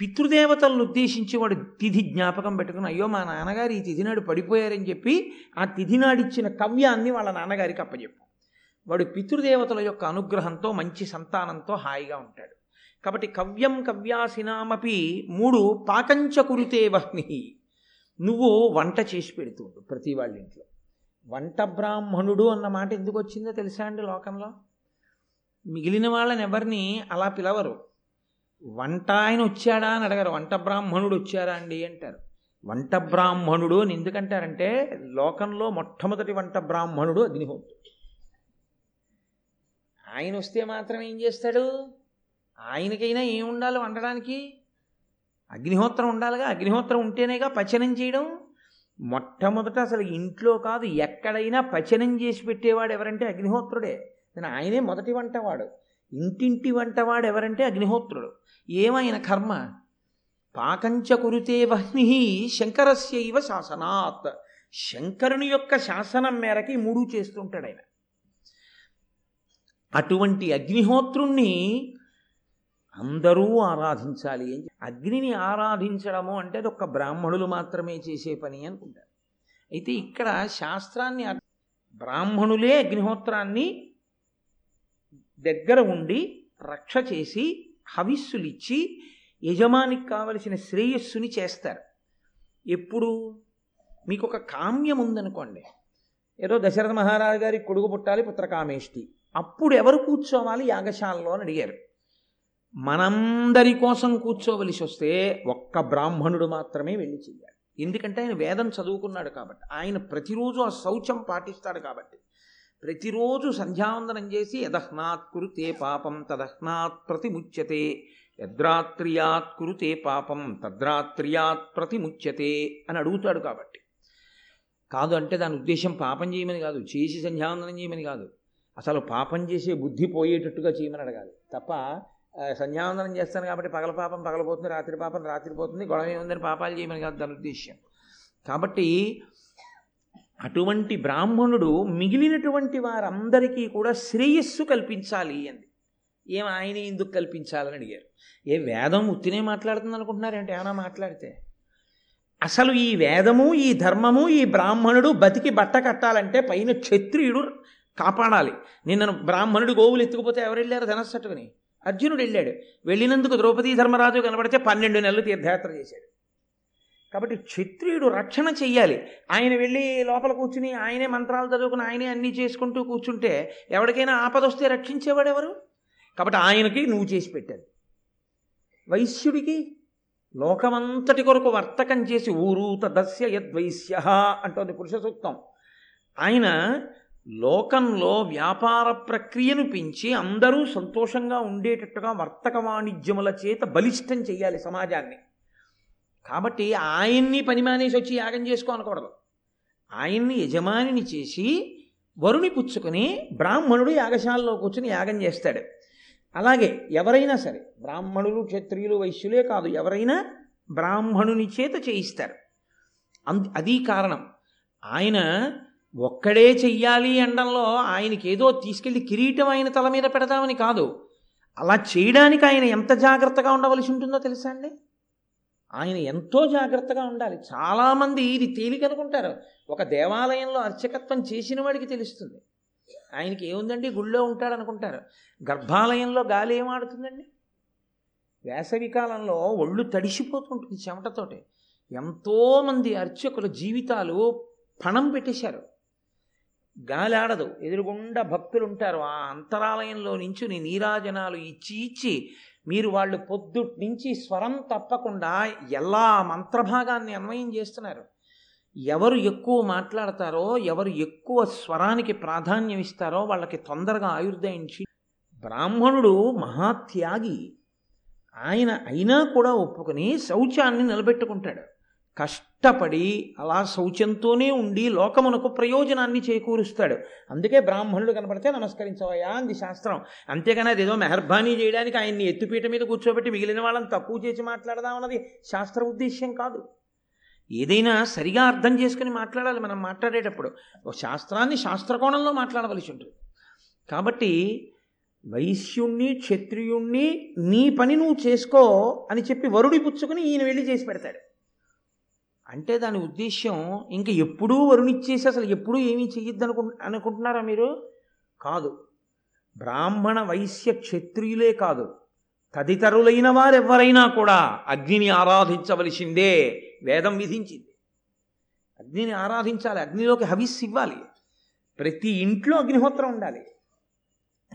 పితృదేవతలను ఉద్దేశించి వాడు తిథి జ్ఞాపకం పెట్టుకుని, అయ్యో మా నాన్నగారు ఈ తిథినాడు పడిపోయారని చెప్పి ఆ తిథినాడిచ్చిన కవ్యాన్ని వాళ్ళ నాన్నగారికి అప్పచెప్పు. వాడు పితృదేవతల యొక్క అనుగ్రహంతో మంచి సంతానంతో హాయిగా ఉంటాడు. కాబట్టి కవ్యం కవ్యాసినామపి. 3 పాకంచ కురితే వహ్ని, నువ్వు వంట చేసి పెడుతూ ఉండు ప్రతి వాళ్ళ ఇంట్లో. వంట బ్రాహ్మణుడు అన్న మాట ఎందుకు వచ్చిందో తెలుసా అండి? లోకంలో మిగిలిన వాళ్ళని ఎవరిని అలా పిలవరు. వంట ఆయన వచ్చాడా అని అడగరు, వంట బ్రాహ్మణుడు వచ్చారా అండి అంటారు. వంట బ్రాహ్మణుడు అని ఎందుకంటారంటే, లోకంలో మొట్టమొదటి వంట బ్రాహ్మణుడు అగ్నిహోత్రుడు. ఆయన వస్తే మాత్రం ఏం చేస్తాడు? ఆయనకైనా ఏమి ఉండాలి వండడానికి? అగ్నిహోత్రం ఉండాలిగా, అగ్నిహోత్రం ఉంటేనేగా పచనం చేయడం. మొట్టమొదట అసలు ఇంట్లో కాదు ఎక్కడైనా పచనం చేసి పెట్టేవాడు ఎవరంటే అగ్నిహోత్రుడే. ఆయనే మొదటి వంటవాడు. ఇంటింటి వంటవాడు ఎవరంటే అగ్నిహోత్రుడు. ఏమైన కర్మ? పాకంచ కురుతే వహ్ని శంకరస్యైవ శాసనాత్, శంకరుని యొక్క శాసనం మేరకి 3 చేస్తుంటాడు ఆయన. అటువంటి అగ్నిహోత్రుణ్ణి అందరూ ఆరాధించాలి. అగ్నిని ఆరాధించడము అంటే అది ఒక్క బ్రాహ్మణులు మాత్రమే చేసే పని అనుకుంటారు. అయితే ఇక్కడ శాస్త్రాన్ని బ్రాహ్మణులే అగ్నిహోత్రాన్ని దగ్గర ఉండి రక్ష చేసి హవిస్సులిచ్చి యజమానికి కావలసిన శ్రేయస్సుని చేస్తారు. ఎప్పుడు మీకు ఒక కామ్యం ఉందనుకోండి, ఏదో దశరథ మహారాజు గారికి కొడుకు పుట్టాలి, పుత్రకామేష్టి, అప్పుడు ఎవరు కూర్చోవాలి యాగశాలలో అని అడిగారు. మనందరి కోసం కూర్చోవలసి వస్తే ఒక్క బ్రాహ్మణుడు మాత్రమే వెళ్ళి చెయ్యాలి. ఎందుకంటే ఆయన వేదం చదువుకున్నాడు కాబట్టి, ఆయన ప్రతిరోజు ఆ శౌచం పాటిస్తాడు కాబట్టి, ప్రతిరోజు సంధ్యావందనం చేసి యదహ్నాత్ కురుతే పాపం తదహ్నాత్ ప్రతిముచ్యతే, యద్రాత్ర్యాత్ కురుతే పాపం తద్రాత్ర్యాత్ ప్రతిముచ్యతే అని అడుగుతాడు. కాబట్టి కాదు అంటే దాని ఉద్దేశం పాపం చేయమని కాదు, చేసి సంధ్యావందనం చేయమని కాదు, అసలు పాపం చేసే బుద్ధి పోయేటట్టుగా చేయమని అడగాలి తప్ప, సంధ్యావందనం చేస్తాను కాబట్టి పగల పాపం పగలపోతుంది, రాత్రి పాపం రాత్రిపోతుంది, గొడవ ఏముందని పాపాలు చేయమని కాదు దాని ఉద్దేశ్యం. కాబట్టి అటువంటి బ్రాహ్మణుడు మిగిలినటువంటి వారందరికీ కూడా శ్రేయస్సు కల్పించాలి అంది. ఏం ఆయన ఎందుకు కల్పించాలని అడిగారు. ఏ వేదం ఉత్తినే మాట్లాడుతుంది అనుకుంటున్నారు అంటే, ఏమైనా మాట్లాడితే అసలు ఈ వేదము ఈ ధర్మము ఈ బ్రాహ్మణుడు బతికి బట్ట కట్టాలంటే పైన క్షత్రియుడు కాపాడాలి. నిన్న బ్రాహ్మణుడు గోవులు ఎత్తుకుపోతే ఎవరు వెళ్ళారు? ధనస్సు అట్టుకుని అర్జునుడు వెళ్ళాడు. వెళ్ళినందుకు ద్రౌపదీ ధర్మరాజు కనబడితే 12 నెలలు తీర్థయాత్ర చేశాడు. కాబట్టి క్షత్రియుడు రక్షణ చెయ్యాలి. ఆయన వెళ్ళి లోపల కూర్చుని ఆయనే మంత్రాలు చదువుకుని ఆయనే అన్నీ చేసుకుంటూ కూర్చుంటే ఎవరికైనా ఆపదొస్తే రక్షించేవాడు ఎవరు? కాబట్టి ఆయనకి నువ్వు చేసి పెట్టాలి. వైశ్యుడికి లోకమంతటి కొరకు వర్తకం చేసి ఊరు తదస్య యద్వైశ్య అంటోంది పురుష సూక్తం. ఆయన లోకంలో వ్యాపార ప్రక్రియను పెంచి అందరూ సంతోషంగా ఉండేటట్టుగా వర్తక వాణిజ్యముల చేత బలిష్టం చేయాలి సమాజాన్ని. కాబట్టి ఆయన్ని పని మానేసి వచ్చి యాగం చేసుకోనకూడదు. ఆయన్ని యజమానిని చేసి వరుని పుచ్చుకొని బ్రాహ్మణుడు యాగశాలలో కూర్చుని యాగం చేస్తాడు. అలాగే ఎవరైనా సరే, బ్రాహ్మణులు క్షత్రియులు వైశ్యులే కాదు, ఎవరైనా బ్రాహ్మణుని చేత చేయిస్తారు. అది కారణం. ఆయన ఒక్కడే చెయ్యాలి అండంలో ఆయనకేదో తీసుకెళ్ళి కిరీటం ఆయన తల మీద పెడతామని కాదు. అలా చేయడానికి ఆయన ఎంత జాగ్రత్తగా ఉండవలసి ఉంటుందో తెలుసా అండి. ఆయన ఎంతో జాగ్రత్తగా ఉండాలి. చాలామంది ఇది తేలికనుకుంటారు. ఒక దేవాలయంలో అర్చకత్వం చేసిన వాడికి తెలుస్తుంది. ఆయనకి ఏముందండి, గుళ్ళో ఉంటాడనుకుంటారు. గర్భాలయంలో గాలి ఏమాడుతుందండి? వేసవికాలంలో ఒళ్ళు తడిసిపోతుంటుంది చెమటతోటి. ఎంతోమంది అర్చకుల జీవితాలు పణం పెట్టేశారు. గాలి ఆడదు, ఎదురుగుండా భక్తులు ఉంటారు. ఆ అంతరాలయంలో నించుని నీరాజనాలు ఇచ్చి ఇచ్చి మీరు వాళ్ళు పొద్దుటి నుంచి స్వరం తప్పకుండా ఎలా మంత్రభాగాన్ని అన్వయం చేస్తున్నారు. ఎవరు ఎక్కువ మాట్లాడతారో, ఎవరు ఎక్కువ స్వరానికి ప్రాధాన్యం ఇస్తారో వాళ్ళకి తొందరగా ఆయుర్దాయించి. బ్రాహ్మణుడు మహాత్యాగి. ఆయన అయినా కూడా ఒప్పుకొని శౌచాన్ని నిలబెట్టుకుంటాడు. కష్టపడి అలా శౌచంతోనే ఉండి లోకమునకు ప్రయోజనాన్ని చేకూరుస్తాడు. అందుకే బ్రాహ్మణుడు కనపడితే నమస్కరించవయ్యా అంది శాస్త్రం. అంతేగాని అదేదో మెహర్బానీ చేయడానికి ఆయన్ని ఎత్తుపీట మీద కూర్చోబెట్టి మిగిలిన వాళ్ళని తక్కువ చేసి మాట్లాడదామన్నది శాస్త్ర ఉద్దేశ్యం కాదు. ఏదైనా సరిగా అర్థం చేసుకుని మాట్లాడాలి. మనం మాట్లాడేటప్పుడు శాస్త్రాన్ని శాస్త్రకోణంలో మాట్లాడవలసి ఉంటుంది. కాబట్టి వైశ్యుణ్ణి క్షత్రియుణ్ణి నీ పని నువ్వు చేసుకో అని చెప్పి వరుడి పుచ్చుకుని ఈయన వెళ్ళి చేసి పెడతాడు. అంటే దాని ఉద్దేశ్యం ఇంకా ఎప్పుడూ వరుణిచ్చేసి అసలు ఎప్పుడూ ఏమీ చెయ్యొద్దు అనుకుంటున్నారా మీరు? కాదు. బ్రాహ్మణ వైశ్య క్షత్రియులే కాదు, తదితరులైన వారెవరైనా కూడా అగ్నిని ఆరాధించవలసిందే. వేదం విధించింది అగ్నిని ఆరాధించాలి. అగ్నిలోకి హవిస్సు ఇవ్వాలి. ప్రతి ఇంట్లో అగ్నిహోత్రం ఉండాలి.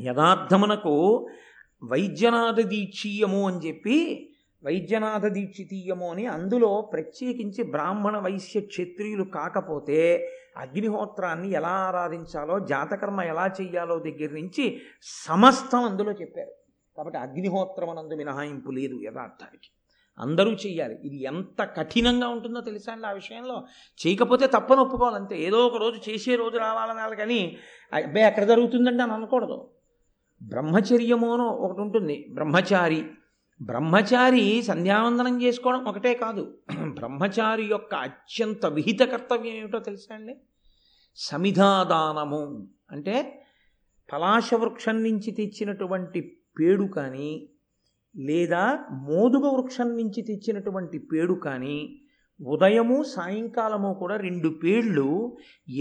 యథార్థమునకు వైద్యనాథ దీక్షీయము అని చెప్పి వైద్యనాథ దీక్షితీయము అని, అందులో ప్రత్యేకించి బ్రాహ్మణ వైశ్య క్షత్రియులు కాకపోతే అగ్నిహోత్రాన్ని ఎలా ఆరాధించాలో, జాతకర్మ ఎలా చెయ్యాలో దగ్గర నుంచి సమస్తం అందులో చెప్పారు. కాబట్టి అగ్నిహోత్రం అనందు మినహాయింపు లేదు యథార్థానికి. అందరూ చెయ్యాలి. ఇది ఎంత కఠినంగా ఉంటుందో తెలుసా అండి. ఆ విషయంలో చేయకపోతే తప్పని ఒప్పుకోవాలంతే. ఏదో ఒక రోజు చేసే రోజు రావాలనాలి కానీ అబ్బాయి అక్కడ జరుగుతుందండి అని అనకూడదు. బ్రహ్మచర్యము అని ఒకటి ఉంటుంది. బ్రహ్మచారి సంధ్యావందనం చేసుకోవడం ఒకటే కాదు, బ్రహ్మచారి యొక్క అత్యంత విహిత కర్తవ్యం ఏమిటో తెలుసా అండి. సమిధాదానము అంటే పలాశవృక్షం నుంచి తెచ్చినటువంటి పేడు కానీ, లేదా మోదుగ వృక్షం నుంచి తెచ్చినటువంటి పేడు కానీ, ఉదయము సాయంకాలము కూడా 2 పేళ్ళు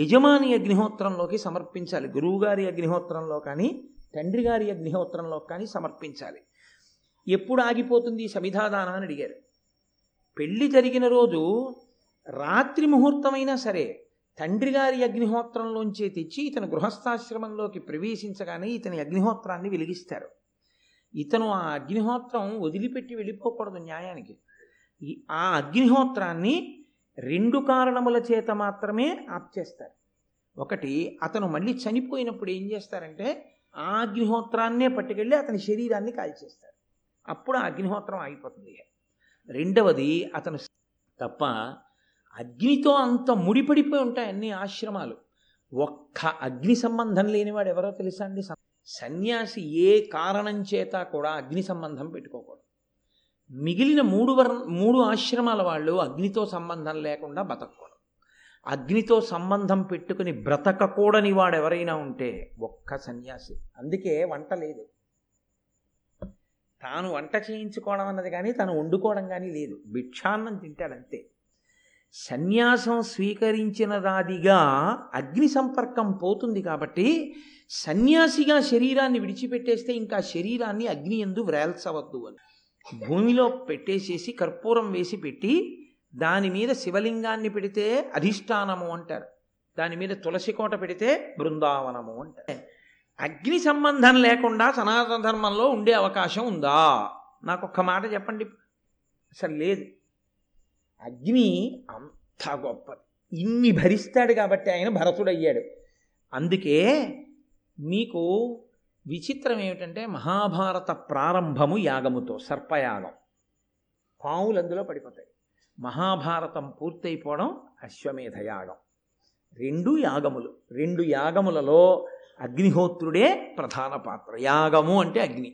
యజమాని అగ్నిహోత్రంలోకి సమర్పించాలి. గురువుగారి అగ్నిహోత్రంలో కానీ తండ్రి గారి అగ్నిహోత్రంలో కానీ సమర్పించాలి. ఎప్పుడు ఆగిపోతుంది సమిధాదానం అని అడిగారు. పెళ్లి జరిగిన రోజు రాత్రి ముహూర్తమైనా సరే తండ్రి గారి అగ్నిహోత్రంలోంచే తెచ్చి ఇతను గృహస్థాశ్రమంలోకి ప్రవేశించగానే ఇతని అగ్నిహోత్రాన్ని వెలిగిస్తారు. ఇతను ఆ అగ్నిహోత్రం వదిలిపెట్టి వెళ్ళిపోకూడదు న్యాయానికి. ఆ అగ్నిహోత్రాన్ని 2 కారణముల చేత మాత్రమే ఆప్చేస్తారు. ఒకటి, అతను మళ్ళీ చనిపోయినప్పుడు ఏం చేస్తారంటే ఆ అగ్నిహోత్రాన్నే పట్టుకెళ్ళి అతని శరీరాన్ని కాల్చేస్తారు. అప్పుడు ఆ అగ్నిహోత్రం ఆగిపోతుంది. రెండవది, అతను తప్ప అగ్నితో అంత ముడిపడిపోయి ఉంటాయి అన్ని ఆశ్రమాలు. ఒక్క అగ్ని సంబంధం లేనివాడు ఎవరో తెలుసా అండి. సన్యాసి ఏ కారణం చేత కూడా అగ్ని సంబంధం పెట్టుకోకూడదు. మిగిలిన 3 ఆశ్రమాల వాళ్ళు అగ్నితో సంబంధం లేకుండా బతకూడదు. అగ్నితో సంబంధం పెట్టుకుని బ్రతకకూడని వాడు ఎవరైనా ఉంటే ఒక్క సన్యాసి. అందుకే వంట లేదు. తాను వంట చేయించుకోవడం అన్నది కానీ తాను వండుకోవడం కానీ లేదు. భిక్షాన్నం తింటాడంతే. సన్యాసం స్వీకరించినదాదిగా అగ్ని సంపర్కం పోతుంది. కాబట్టి సన్యాసిగా శరీరాన్ని విడిచిపెట్టేస్తే ఇంకా శరీరాన్ని అగ్ని యందు వ్రేల్చవద్దు అని భూమిలో పెట్టేసేసి కర్పూరం వేసి పెట్టి దాని మీద శివలింగాన్ని పెడితే అధిష్టానము అంటారు, దాని మీద తులసి కోట పెడితే బృందావనము అంటారు. అగ్ని సంబంధం లేకుండా సనాతన ధర్మంలో ఉండే అవకాశం ఉందా? నాకు ఒక్క మాట చెప్పండి, అసలు లేదు. అగ్ని అంత గొప్పది, ఇన్ని భరిస్తాడు కాబట్టి ఆయన భరతుడయ్యాడు. అందుకే మీకు విచిత్రం ఏమిటంటే మహాభారత ప్రారంభము యాగముతో, సర్పయాగం. పావులు అందులో పడిపోతాయి. మహాభారతం పూర్తయిపోవడం అశ్వమేధయాగం. రెండు యాగములు, రెండు యాగములలో అగ్నిహోత్రుడే ప్రధాన పాత్ర. యాగము అంటే అగ్ని.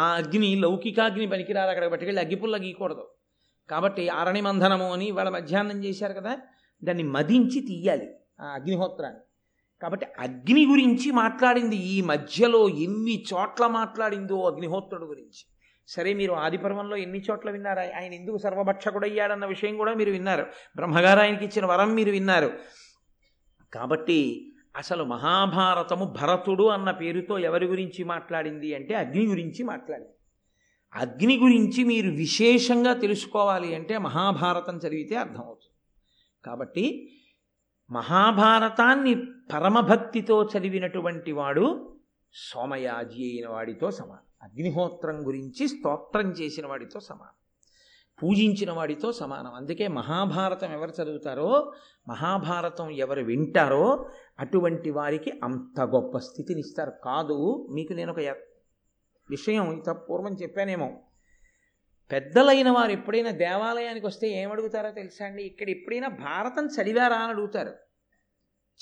ఆ అగ్ని లౌకికాగ్ని పనికిరాదు, అక్కడ పట్టుకెళ్ళి అగ్గిపుల్ల గీయకూడదు. కాబట్టి ఆరణి మంధనము అని వాళ్ళ మధ్యాహ్నం చేశారు కదా, దాన్ని మదించి తీయాలి ఆ అగ్నిహోత్రాన్ని. కాబట్టి అగ్ని గురించి మాట్లాడింది ఈ మధ్యలో ఎన్ని చోట్ల మాట్లాడిందో అగ్నిహోత్రుడు గురించి. సరే, మీరు ఆదిపర్వంలో ఎన్ని చోట్ల విన్నారు? ఆయన ఎందుకు సర్వభక్షకుడయ్యాడన్న విషయం కూడా మీరు విన్నారు. బ్రహ్మగారు ఆయనకి ఇచ్చిన వరం మీరు విన్నారు. కాబట్టి అసలు మహాభారతము భరతుడు అన్న పేరుతో ఎవరి గురించి మాట్లాడింది అంటే అగ్ని గురించి మాట్లాడింది. అగ్ని గురించి మీరు విశేషంగా తెలుసుకోవాలి అంటే మహాభారతం చదివితే అర్థమవుతుంది. కాబట్టి మహాభారతాన్ని పరమభక్తితో చదివినటువంటి వాడు సోమయాజి అయిన వాడితో సమానం, అగ్నిహోత్రం గురించి స్తోత్రం చేసిన వాడితో సమానం, పూజించిన వాడితో సమానం. అందుకే మహాభారతం ఎవరు చదువుతారో, మహాభారతం ఎవరు వింటారో అటువంటి వారికి అంత గొప్ప స్థితిని ఇస్తారు. కాదు, మీకు నేను ఒక విషయం ఇంత పూర్వం చెప్పానేమో, పెద్దలైన వారు ఎప్పుడైనా దేవాలయానికి వస్తే ఏమడుగుతారో తెలుసా అండి? ఇక్కడ ఎప్పుడైనా భారతం చదివారా అని అడుగుతారు,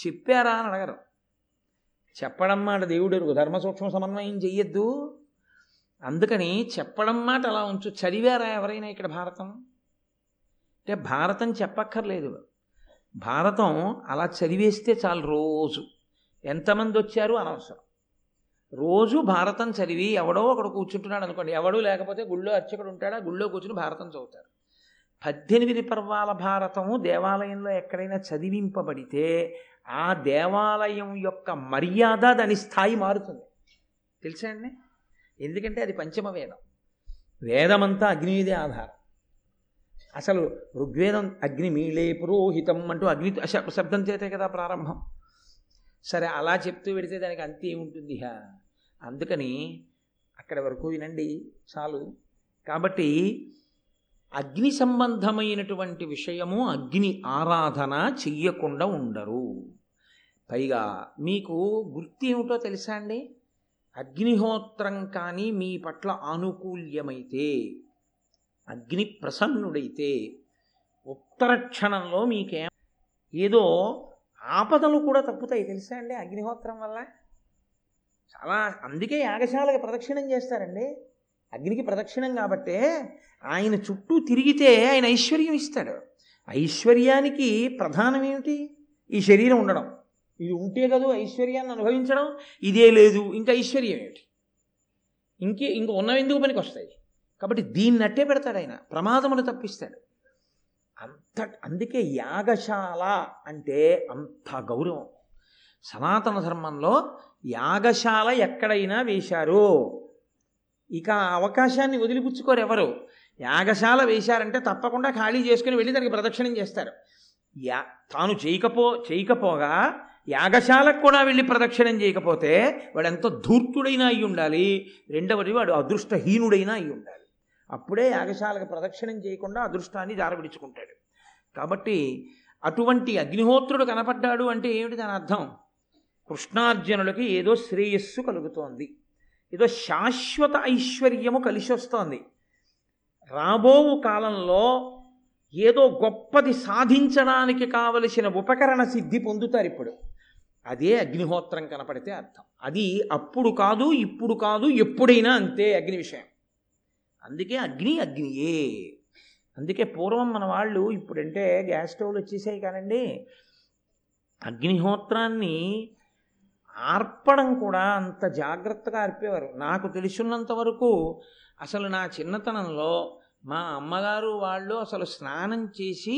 చెప్పారా అని అడగరు. చెప్పడం మాట దేవుడు ఎరుగు, ధర్మ సూక్ష్మ సమన్వయం చెయ్యొద్దు. అందుకని చెప్పడం మాట అలా ఉంచు. చదివారా ఎవరైనా ఇక్కడ భారతం అంటే? భారతం చెప్పక్కర్లేదు, భారతం అలా చదివేస్తే చాలు. రోజు ఎంతమంది వచ్చారు అనవసరం. రోజు భారతం చదివి ఎవడో ఒకడు కూర్చుంటున్నాడు అనుకోండి, ఎవడూ లేకపోతే గుళ్ళో అర్చకుడు ఉంటాడు, ఆ గుళ్ళో కూర్చుని భారతం చదువుతారు. 18 పర్వాల భారతము దేవాలయంలో ఎక్కడైనా చదివింపబడితే ఆ దేవాలయం యొక్క మర్యాద, దాని స్థాయి మారుతుంది తెలుసా అండి? ఎందుకంటే అది పంచమ వేదం. వేదమంతా అగ్ని మీదే ఆధారం. అసలు ఋగ్వేదం అగ్ని మీలే పురోహితం అంటూ అగ్ని శబ్దం చేతే కదా ప్రారంభం. సరే, అలా చెప్తూ పెడితే దానికి అంతే ఉంటుంది. అందుకని అక్కడ వరకు వినండి చాలు. కాబట్టి అగ్ని సంబంధమైనటువంటి విషయము, అగ్ని ఆరాధన చెయ్యకుండా ఉండరు. పైగా మీకు గుర్తు ఏమిటో తెలుసా అండి? అగ్నిహోత్రం కానీ మీ పట్ల ఆనుకూల్యమైతే, అగ్ని ప్రసన్నుడైతే, ఉత్తర క్షణంలో మీకేం ఏదో ఆపదలు కూడా తప్పుతాయి తెలుసా అండి అగ్నిహోత్రం వల్ల. చాలా, అందుకే యాగశాలకు ప్రదక్షిణం చేస్తారండి. అగ్నికి ప్రదక్షిణం కాబట్టే ఆయన చుట్టూ తిరిగితే ఆయన ఐశ్వర్యం ఇస్తాడు. ఐశ్వర్యానికి ప్రధానం ఏమిటి? ఈ శరీరం ఉండడం, ఇది ఉంటే కదా ఐశ్వర్యాన్ని అనుభవించడం. ఇదే లేదు ఇంకా ఐశ్వర్యం ఏమిటి? ఇంక ఉన్నవి ఎందుకు పనికి వస్తాయి? కాబట్టి దీన్ని అట్టే పెడతాడు ఆయన, ప్రమాదములు తప్పిస్తాడు. అందుకే యాగశాల అంటే అంత గౌరవం. సనాతన ధర్మంలో యాగశాల ఎక్కడైనా వేశారు, ఇక ఆ అవకాశాన్ని వదిలిపుచ్చుకోరు ఎవరు. యాగశాల వేశారంటే తప్పకుండా ఖాళీ చేసుకుని వెళ్ళి దానికి ప్రదక్షిణం చేస్తారు. తాను చేయకపోగా యాగశాలకు కూడా వెళ్ళి ప్రదక్షిణం చేయకపోతే వాడు ఎంతో ధూర్తుడైనా అయి ఉండాలి. రెండవది, వాడు అదృష్టహీనుడైనా అయి ఉండాలి. అప్పుడే యాగశాలకు ప్రదక్షిణం చేయకుండా అదృష్టాన్ని జారవిడుచుకుంటాడు. కాబట్టి అటువంటి అగ్నిహోత్రుడు కనపడ్డాడు అంటే ఏమిటి దాని అర్థం? కృష్ణార్జునులకి ఏదో శ్రేయస్సు కలుగుతోంది, ఏదో శాశ్వత ఐశ్వర్యము కలిసి వస్తోంది. రాబో కాలంలో ఏదో గొప్పది సాధించడానికి కావలసిన ఉపకరణ సిద్ధి పొందుతారు ఇప్పుడు. అదే అగ్నిహోత్రం కనపడితే అర్థం. అది అప్పుడు కాదు, ఇప్పుడు కాదు, ఎప్పుడైనా అంతే అగ్ని విషయం. అందుకే అగ్ని అగ్నియే. అందుకే పూర్వం మన వాళ్ళు, ఇప్పుడంటే గ్యాస్ స్టవ్లు వచ్చేసాయి కానండి, అగ్నిహోత్రాన్ని ఆర్పడం కూడా అంత జాగ్రత్తగా ఆర్పేవారు. నాకు తెలుసున్నంత వరకు అసలు నా చిన్నతనంలో మా అమ్మగారు వాళ్ళు అసలు స్నానం చేసి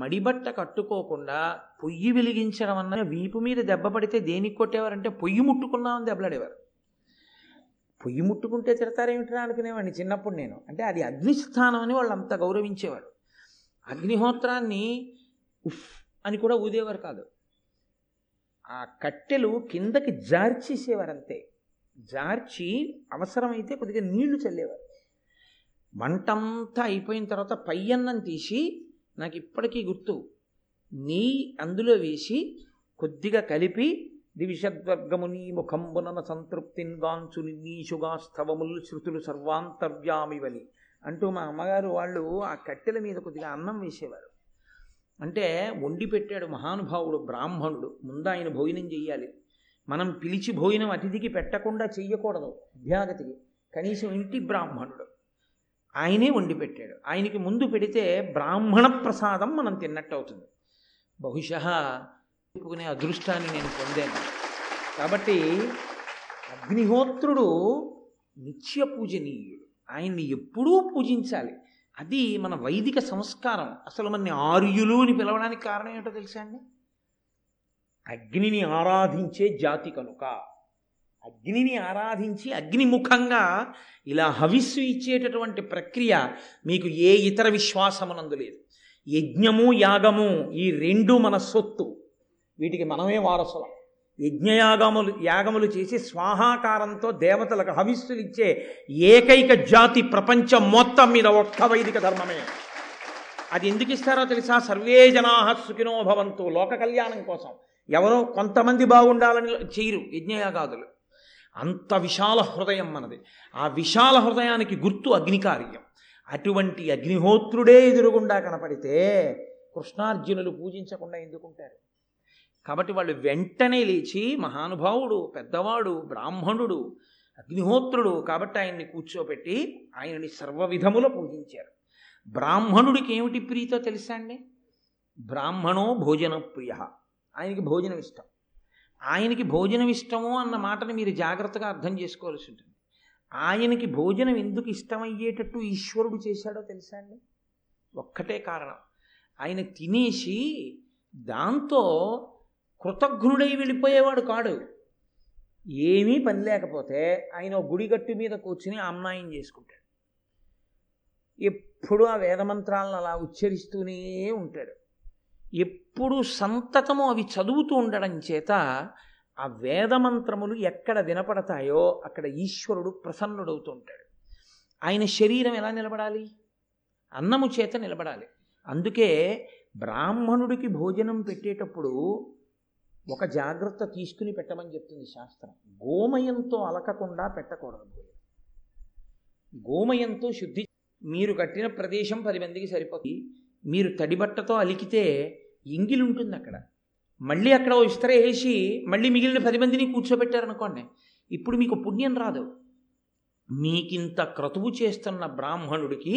మడిబట్ట కట్టుకోకుండా పొయ్యి వెలిగించడం అన్న, వీపు మీద దెబ్బ పడితే దేనికి కొట్టేవారంటే పొయ్యి ముట్టుకున్నామని దెబ్బలాడేవారు. పొయ్యి ముట్టుకుంటే తిడతారేమిట్రా అనుకునేవాడిని చిన్నప్పుడు నేను. అంటే అది అగ్నిస్థానం అని వాళ్ళు అంత గౌరవించేవారు. అగ్నిహోత్రాన్ని ఉఫ్ అని కూడా ఊదేవారు కాదు. ఆ కట్టెలు కిందకి జార్చేసేవారు అంతే. జార్చి అవసరమైతే కొద్దిగా నీళ్లు చల్లేవారు. వంటంతా అయిపోయిన తర్వాత పై అన్నం తీసి, నాకు ఇప్పటికీ గుర్తు, నెయ్యి అందులో వేసి కొద్దిగా కలిపి, దివిషద్వర్గముని ముఖంబునన సంతృప్తిన్ గాంచుని నీషుగాస్తవముల్ శృతులు సర్వాంతర్యామివని అంటూ మా అమ్మగారు వాళ్ళు ఆ కట్టెల మీద కొద్దిగా అన్నం వేసేవారు. అంటే వండి పెట్టాడు మహానుభావుడు బ్రాహ్మణుడు, ముందు ఆయన భోజనం చేయాలి. మనం పిలిచి భోజనం అతిథికి పెట్టకుండా చెయ్యకూడదు అభ్యాగతికి, కనీసం ఇంటి బ్రాహ్మణుడు ఆయనే వండి పెట్టాడు. ఆయనకి ముందు పెడితే బ్రాహ్మణ ప్రసాదం మనం తిన్నట్టు అవుతుంది. బహుశా చెప్పుకునే అదృష్టాన్ని నేను పొందాను. కాబట్టి అగ్నిహోత్రుడు నిత్య పూజనీయుడు, ఆయన్ని ఎప్పుడూ పూజించాలి. అది మన వైదిక సంస్కారం. అసలు మనని ఆర్యులు అని పిలవడానికి కారణం ఏంటో తెలుసా అండి? అగ్నిని ఆరాధించే జాతి కనుక. అగ్నిని ఆరాధించి అగ్నిముఖంగా ఇలా హవిస్సు ఇచ్చేటటువంటి ప్రక్రియ మీకు ఏ ఇతర విశ్వాసమునందు లేదు. యజ్ఞము యాగము ఈ రెండు మన సొత్తు, వీటికి మనమే వారసులం. యాగములు చేసి స్వాహాకారంతో దేవతలకు హవిస్సులు ఇచ్చే ఏకైక జాతి ప్రపంచం మొత్తం మీద ఒక్క వైదిక ధర్మమే. అది ఎందుకు ఇస్తారో తెలుసా? సర్వే జనాః సుఖినో భవంతు, లోక కళ్యాణం కోసం. ఎవరో కొంతమంది బాగుండాలని చేయరు యజ్ఞయాగాదులు. అంత విశాల హృదయం మనది. ఆ విశాల హృదయానికి గుర్తు అగ్నికార్యం. అటువంటి అగ్నిహోత్రుడే ఎదురుగుండా కనపడితే కృష్ణార్జునులు పూజించకుండా ఎందుకుంటారు? కాబట్టి వాళ్ళు వెంటనే లేచి, మహానుభావుడు, పెద్దవాడు, బ్రాహ్మణుడు, అగ్నిహోత్రుడు కాబట్టి ఆయన్ని కూర్చోబెట్టి ఆయనని సర్వవిధములో పూజించారు. బ్రాహ్మణుడికి ఏమిటి ప్రీతో తెలుసా అండి? బ్రాహ్మణో భోజన ప్రియ, ఆయనకి భోజనం ఇష్టం. ఆయనకి భోజనం ఇష్టము అన్న మాటను మీరు జాగ్రత్తగా అర్థం చేసుకోవాల్సి ఉంటుంది. ఆయనకి భోజనం ఎందుకు ఇష్టమయ్యేటట్టు ఈశ్వరుడు చేశాడో తెలుసా అండి? ఒక్కటే కారణం, ఆయన తినేసి దాంతో కృతజ్ఞుడై వెళ్ళిపోయేవాడు కాడు. ఏమీ పని లేకపోతే ఆయన గుడిగట్టు మీద కూర్చుని అమ్మాయం చేసుకుంటాడు. ఎప్పుడు ఆ వేదమంత్రాలను అలా ఉచ్చరిస్తూనే ఉంటాడు. ఎప్పుడు సంతతము అవి చదువుతూ ఉండడం చేత ఆ వేదమంత్రములు ఎక్కడ వినపడతాయో అక్కడ ఈశ్వరుడు ప్రసన్నుడవుతూ ఉంటాడు. ఆయన శరీరం ఎలా నిలబడాలి? అన్నము చేత నిలబడాలి. అందుకే బ్రాహ్మణుడికి భోజనం పెట్టేటప్పుడు ఒక జాగ్రత్త తీసుకుని పెట్టమని చెప్తుంది శాస్త్రం. గోమయంతో అలకకుండా పెట్టకూడదు భోజనం. గోమయంతో శుద్ధి. మీరు కట్టిన ప్రదేశం 10 మందికి సరిపోతుంది. మీరు తడిబట్టతో అలికితే ఎంగిలి ఉంటుంది అక్కడ. మళ్ళీ అక్కడ ఇస్త్రీ వేసి మళ్ళీ మిగిలిన 10 మందిని కూర్చోబెట్టారనుకోండి, ఇప్పుడు మీకు పుణ్యం రాదు. మీకింత క్రతువు చేస్తున్న బ్రాహ్మణుడికి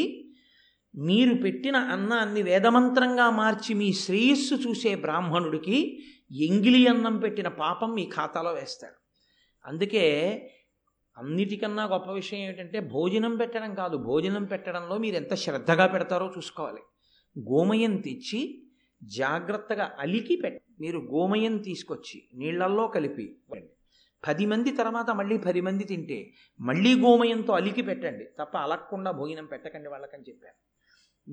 మీరు పెట్టిన అన్నాన్ని వేదమంత్రంగా మార్చి మీ శ్రేయస్సు చూసే బ్రాహ్మణుడికి ఎంగిలి అన్నం పెట్టిన పాపం మీ ఖాతాలో వేస్తారు. అందుకే అన్నిటికన్నా గొప్ప విషయం ఏమిటంటే భోజనం పెట్టడం కాదు, భోజనం పెట్టడంలో మీరు ఎంత శ్రద్ధగా పెడతారో చూసుకోవాలి. గోమయం తెచ్చి జాగ్రత్తగా అలికి పెట్టి, మీరు గోమయం తీసుకొచ్చి నీళ్లల్లో కలిపి 10 మంది తర్వాత మళ్ళీ 10 మంది తింటే మళ్ళీ గోమయంతో అలికి పెట్టండి తప్ప అలక్కుండా భోజనం పెట్టకండి వాళ్ళకని చెప్పారు.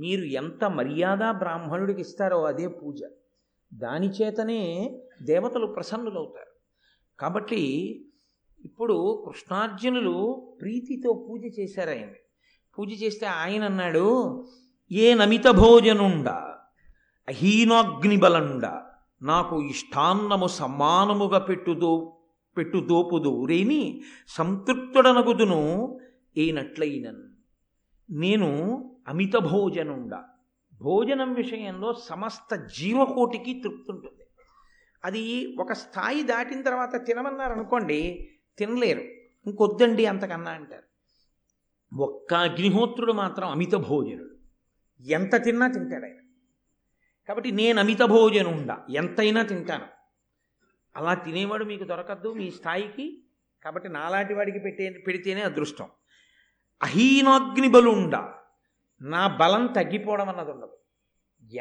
మీరు ఎంత మర్యాద బ్రాహ్మణుడికి ఇస్తారో అదే పూజ. దాని చేతనే దేవతలు ప్రసన్నులవుతారు. కాబట్టి ఇప్పుడు కృష్ణార్జునులు ప్రీతితో పూజ చేశారు. ఆయన్ని పూజ చేస్తే ఆయన అన్నాడు, ఏ నమిత భోజనుండా అహీనాగ్నిబలండా నాకు ఇష్టాన్నము సమానముగా పెట్టు దోపుదు రేని సంతృప్తుడనగుదును ఏనట్లయినన్. నేను అమిత భోజనుండా, భోజనం విషయంలో సమస్త జీవకోటికి తృప్తి ఉంటుంది. అది ఒక స్థాయి దాటిన తర్వాత తినమన్నారనుకోండి, తినలేరు. ఇంకొద్దండి అంతకన్నా అంటారు. ఒక్క అగ్నిహోత్రుడు మాత్రం అమిత భోజనుడు, ఎంత తిన్నా తింటాడు ఆయన. కాబట్టి నేను అమిత భోజనుండా, ఎంతైనా తింటాను. అలా తినేవాడు మీకు దొరకద్దు మీ స్థాయికి. కాబట్టి నాలాంటి వాడికి పెడితేనే అదృష్టం. అహీనాగ్ని బలుండా, నా బలం తగ్గిపోవడం అన్నది ఉండదు.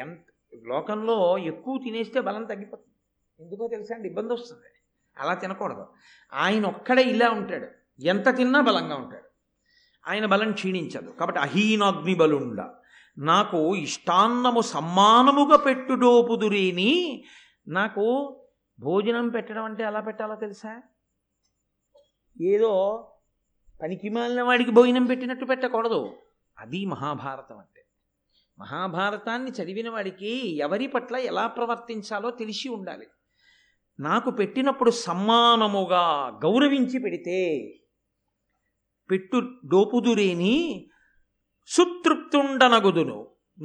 ఎంత లోకంలో ఎక్కువ తినేస్తే బలం తగ్గిపోతుంది, ఎందుకో తెలుసా అండి, ఇబ్బంది వస్తుంది. అలా తినకూడదు. ఆయన ఒక్కడే ఇలా ఉంటాడు, ఎంత తిన్నా బలంగా ఉంటాడు, ఆయన బలం క్షీణించదు. కాబట్టి అహీనాగ్ని బలుండా నాకు ఇష్టాన్నము సమ్మానముగా పెట్టు డోపుదురేని. నాకు భోజనం పెట్టడం అంటే ఎలా పెట్టాలో తెలుసా? ఏదో పనికి మాలిన వాడికి భోజనం పెట్టినట్టు పెట్టకూడదు. అది మహాభారతం అంటే. మహాభారతాన్ని చదివిన వాడికి ఎవరి పట్ల ఎలా ప్రవర్తించాలో తెలిసి ఉండాలి. నాకు పెట్టినప్పుడు సమ్మానముగా గౌరవించి పెడితే పెట్టు డోపుదురేని సుతృప్తుండనగుదును,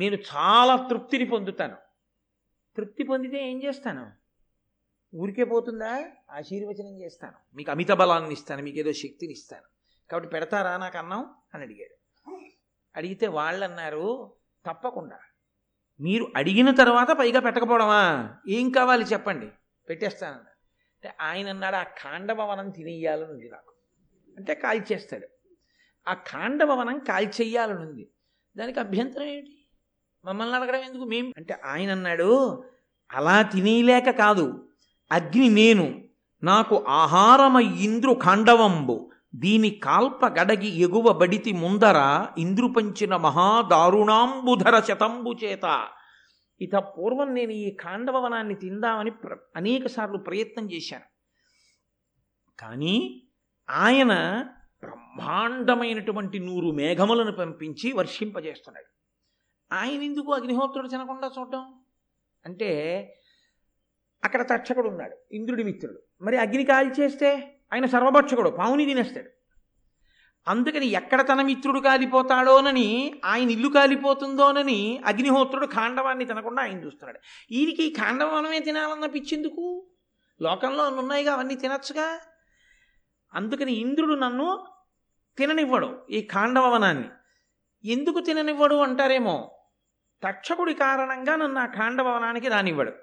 నేను చాలా తృప్తిని పొందుతాను. తృప్తి పొందితే ఏం చేస్తాను? ఊరికే పోతుందా? ఆశీర్వచనం చేస్తాను, మీకు అమిత బలాన్ని ఇస్తాను, మీకు ఏదో శక్తిని ఇస్తాను, కాబట్టి పెడతారా నాకు అన్నం అని అడిగాడు. అడిగితే వాళ్ళు అన్నారు, తప్పకుండా, మీరు అడిగిన తర్వాత పైగా పెట్టకపోవడమా, ఏం కావాలి చెప్పండి పెట్టేస్తానన్నారు. అంటే ఆయన అన్నాడు, ఆ ఖాండభవనం తినేయాలని ఉంది నాకు. అంటే కాల్చేస్తాడు. ఆ ఖాండభవనం కాల్చేయాలని ఉంది, దానికి అభ్యంతరం ఏమిటి, మమ్మల్ని అడగడం ఎందుకు మేము? అంటే ఆయన అన్నాడు, అలా తినేయలేక కాదు, అగ్ని నేను, నాకు ఆహారమై ఇంద్రు ఖాండవంబు, దీని కాల్ప గడగి ఎగువ బడితి ముందర ఇంద్రు పంచిన మహాదారుణాంబుధర శతంబు చేత. ఇత పూర్వం నేను ఈ ఖాండవనాన్ని తిందామని అనేకసార్లు ప్రయత్నం చేశాను, కానీ ఆయన బ్రహ్మాండమైనటువంటి 100 మేఘములను పంపించి వర్షింపజేస్తున్నాడు. ఆయన ఎందుకు అగ్నిహోత్రుడు తినకుండా చూడటం? అంటే అక్కడ తక్షకుడు ఉన్నాడు, ఇంద్రుడి మిత్రుడు, మరి అగ్ని కాల్చేస్తే ఆయన సర్వభక్షకుడు, పావుని తినేస్తాడు. అందుకని ఎక్కడ తన మిత్రుడు కాలిపోతాడోనని, ఆయన ఇల్లు కాలిపోతుందోనని అగ్నిహోత్రుడు ఖాండవాన్ని తినకుండా ఆయన చూస్తున్నాడు. ఈయనకి ఈ ఖాండవనమే తినాలన్న పిచ్చిందుకు? లోకంలో ఉన్నాయిగా అవన్నీ తినచ్చుగా. అందుకని ఇంద్రుడు నన్ను తిననివ్వడు ఈ ఖాండవనాన్ని. ఎందుకు తిననివ్వడు అంటారేమో, తక్షకుడి కారణంగా నన్ను ఆ ఖాండభవనానికి రానివ్వడు.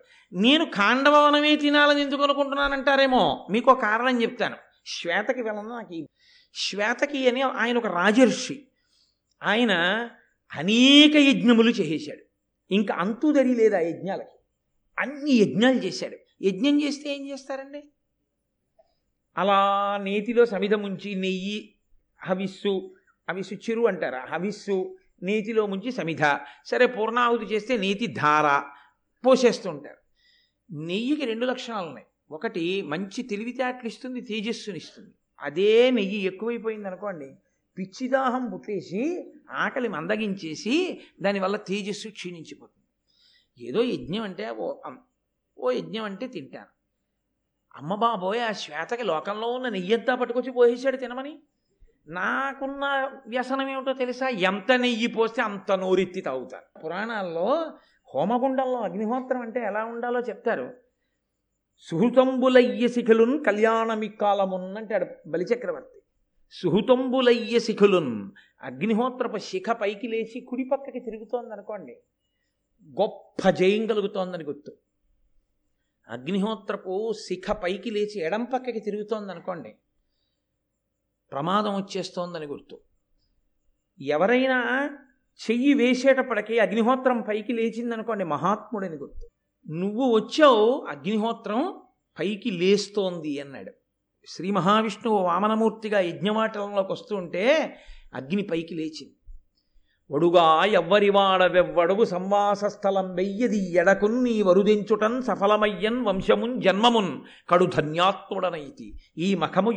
నేను ఖాండభవనమే తినాలని ఎందుకు అనుకుంటున్నానంటారేమో, మీకు కారణం చెప్తాను. శ్వేతకి వెళ్ళను నాకు. శ్వేతకి అని ఆయన ఒక రాజర్షి, ఆయన అనేక యజ్ఞములు చేసేశాడు, ఇంకా అంతు దరి లేదు ఆ యజ్ఞాలకి, అన్ని యజ్ఞాలు చేశాడు. యజ్ఞం చేస్తే ఏం చేస్తారండి? అలా నేతిలో సమిధ ముంచి నెయ్యి, హవిస్సు, హవిస్సు చిరు అంటారా, హవిస్సు నేతిలో ముంచి సమిధ, సరే పూర్ణాహుతి చేస్తే నేతి ధార పోసేస్తూ ఉంటారు. నెయ్యికి 2 లక్షణాలు ఉన్నాయి. ఒకటి, మంచి తెలివితేటలు ఇస్తుంది, తేజస్సునిస్తుంది. అదే నెయ్యి ఎక్కువైపోయింది అనుకోండి, పిచ్చిదాహం పుట్టేసి ఆకలి మందగించేసి దానివల్ల తేజస్సు క్షీణించిపోతుంది. ఏదో యజ్ఞం అంటే ఓ యజ్ఞం అంటే తింటాను. అమ్మ బాబోయ్, ఆ శ్వేతకి లోకంలో ఉన్న నెయ్యంతా పట్టుకొచ్చి పోసేసాడు తినమని. నాకున్న వ్యసనం ఏమిటో తెలుసా? ఎంత నెయ్యి పోస్తే అంత నోరెత్తి తాగుతారు. పురాణాల్లో హోమగుండంలో అగ్నిహోత్రం అంటే ఎలా ఉండాలో చెప్తారు. సుహృతంబులయ్య శిఖులున్ కళ్యాణమిక్కాలమున్ అంటాడు బలిచక్రవర్తి. సుహృతంబులయ్య శిఖులున్, అగ్నిహోత్రపు శిఖ పైకి లేచి కుడి పక్కకి తిరుగుతోందనుకోండి, గొప్ప జయం కలుగుతోందని గుర్తు. అగ్నిహోత్రపు శిఖ పైకి లేచి ఎడం పక్కకి తిరుగుతోందనుకోండి, ప్రమాదం వచ్చేస్తోందని గుర్తు. ఎవరైనా చెయ్యి వేసేటప్పటికీ అగ్నిహోత్రం పైకి లేచిందనుకోండి, మహాత్ముడని గుర్తు. నువ్వు వచ్చావు, అగ్నిహోత్రం పైకి లేస్తోంది అన్నాడు. శ్రీ మహావిష్ణువు వామనమూర్తిగా యజ్ఞవాటంలోకి వస్తూ ఉంటే అగ్ని పైకి లేచింది. వడుగా ఎవ్వరివాడవెవ్వడుగు సంవాస స్థలం వెయ్యది ఎడకున్ నీ వరుదించుటన్ సఫలమయ్యన్ వంశమున్ జన్మమున్ కడు ధన్యాత్ముడనైతి ఈ మఖము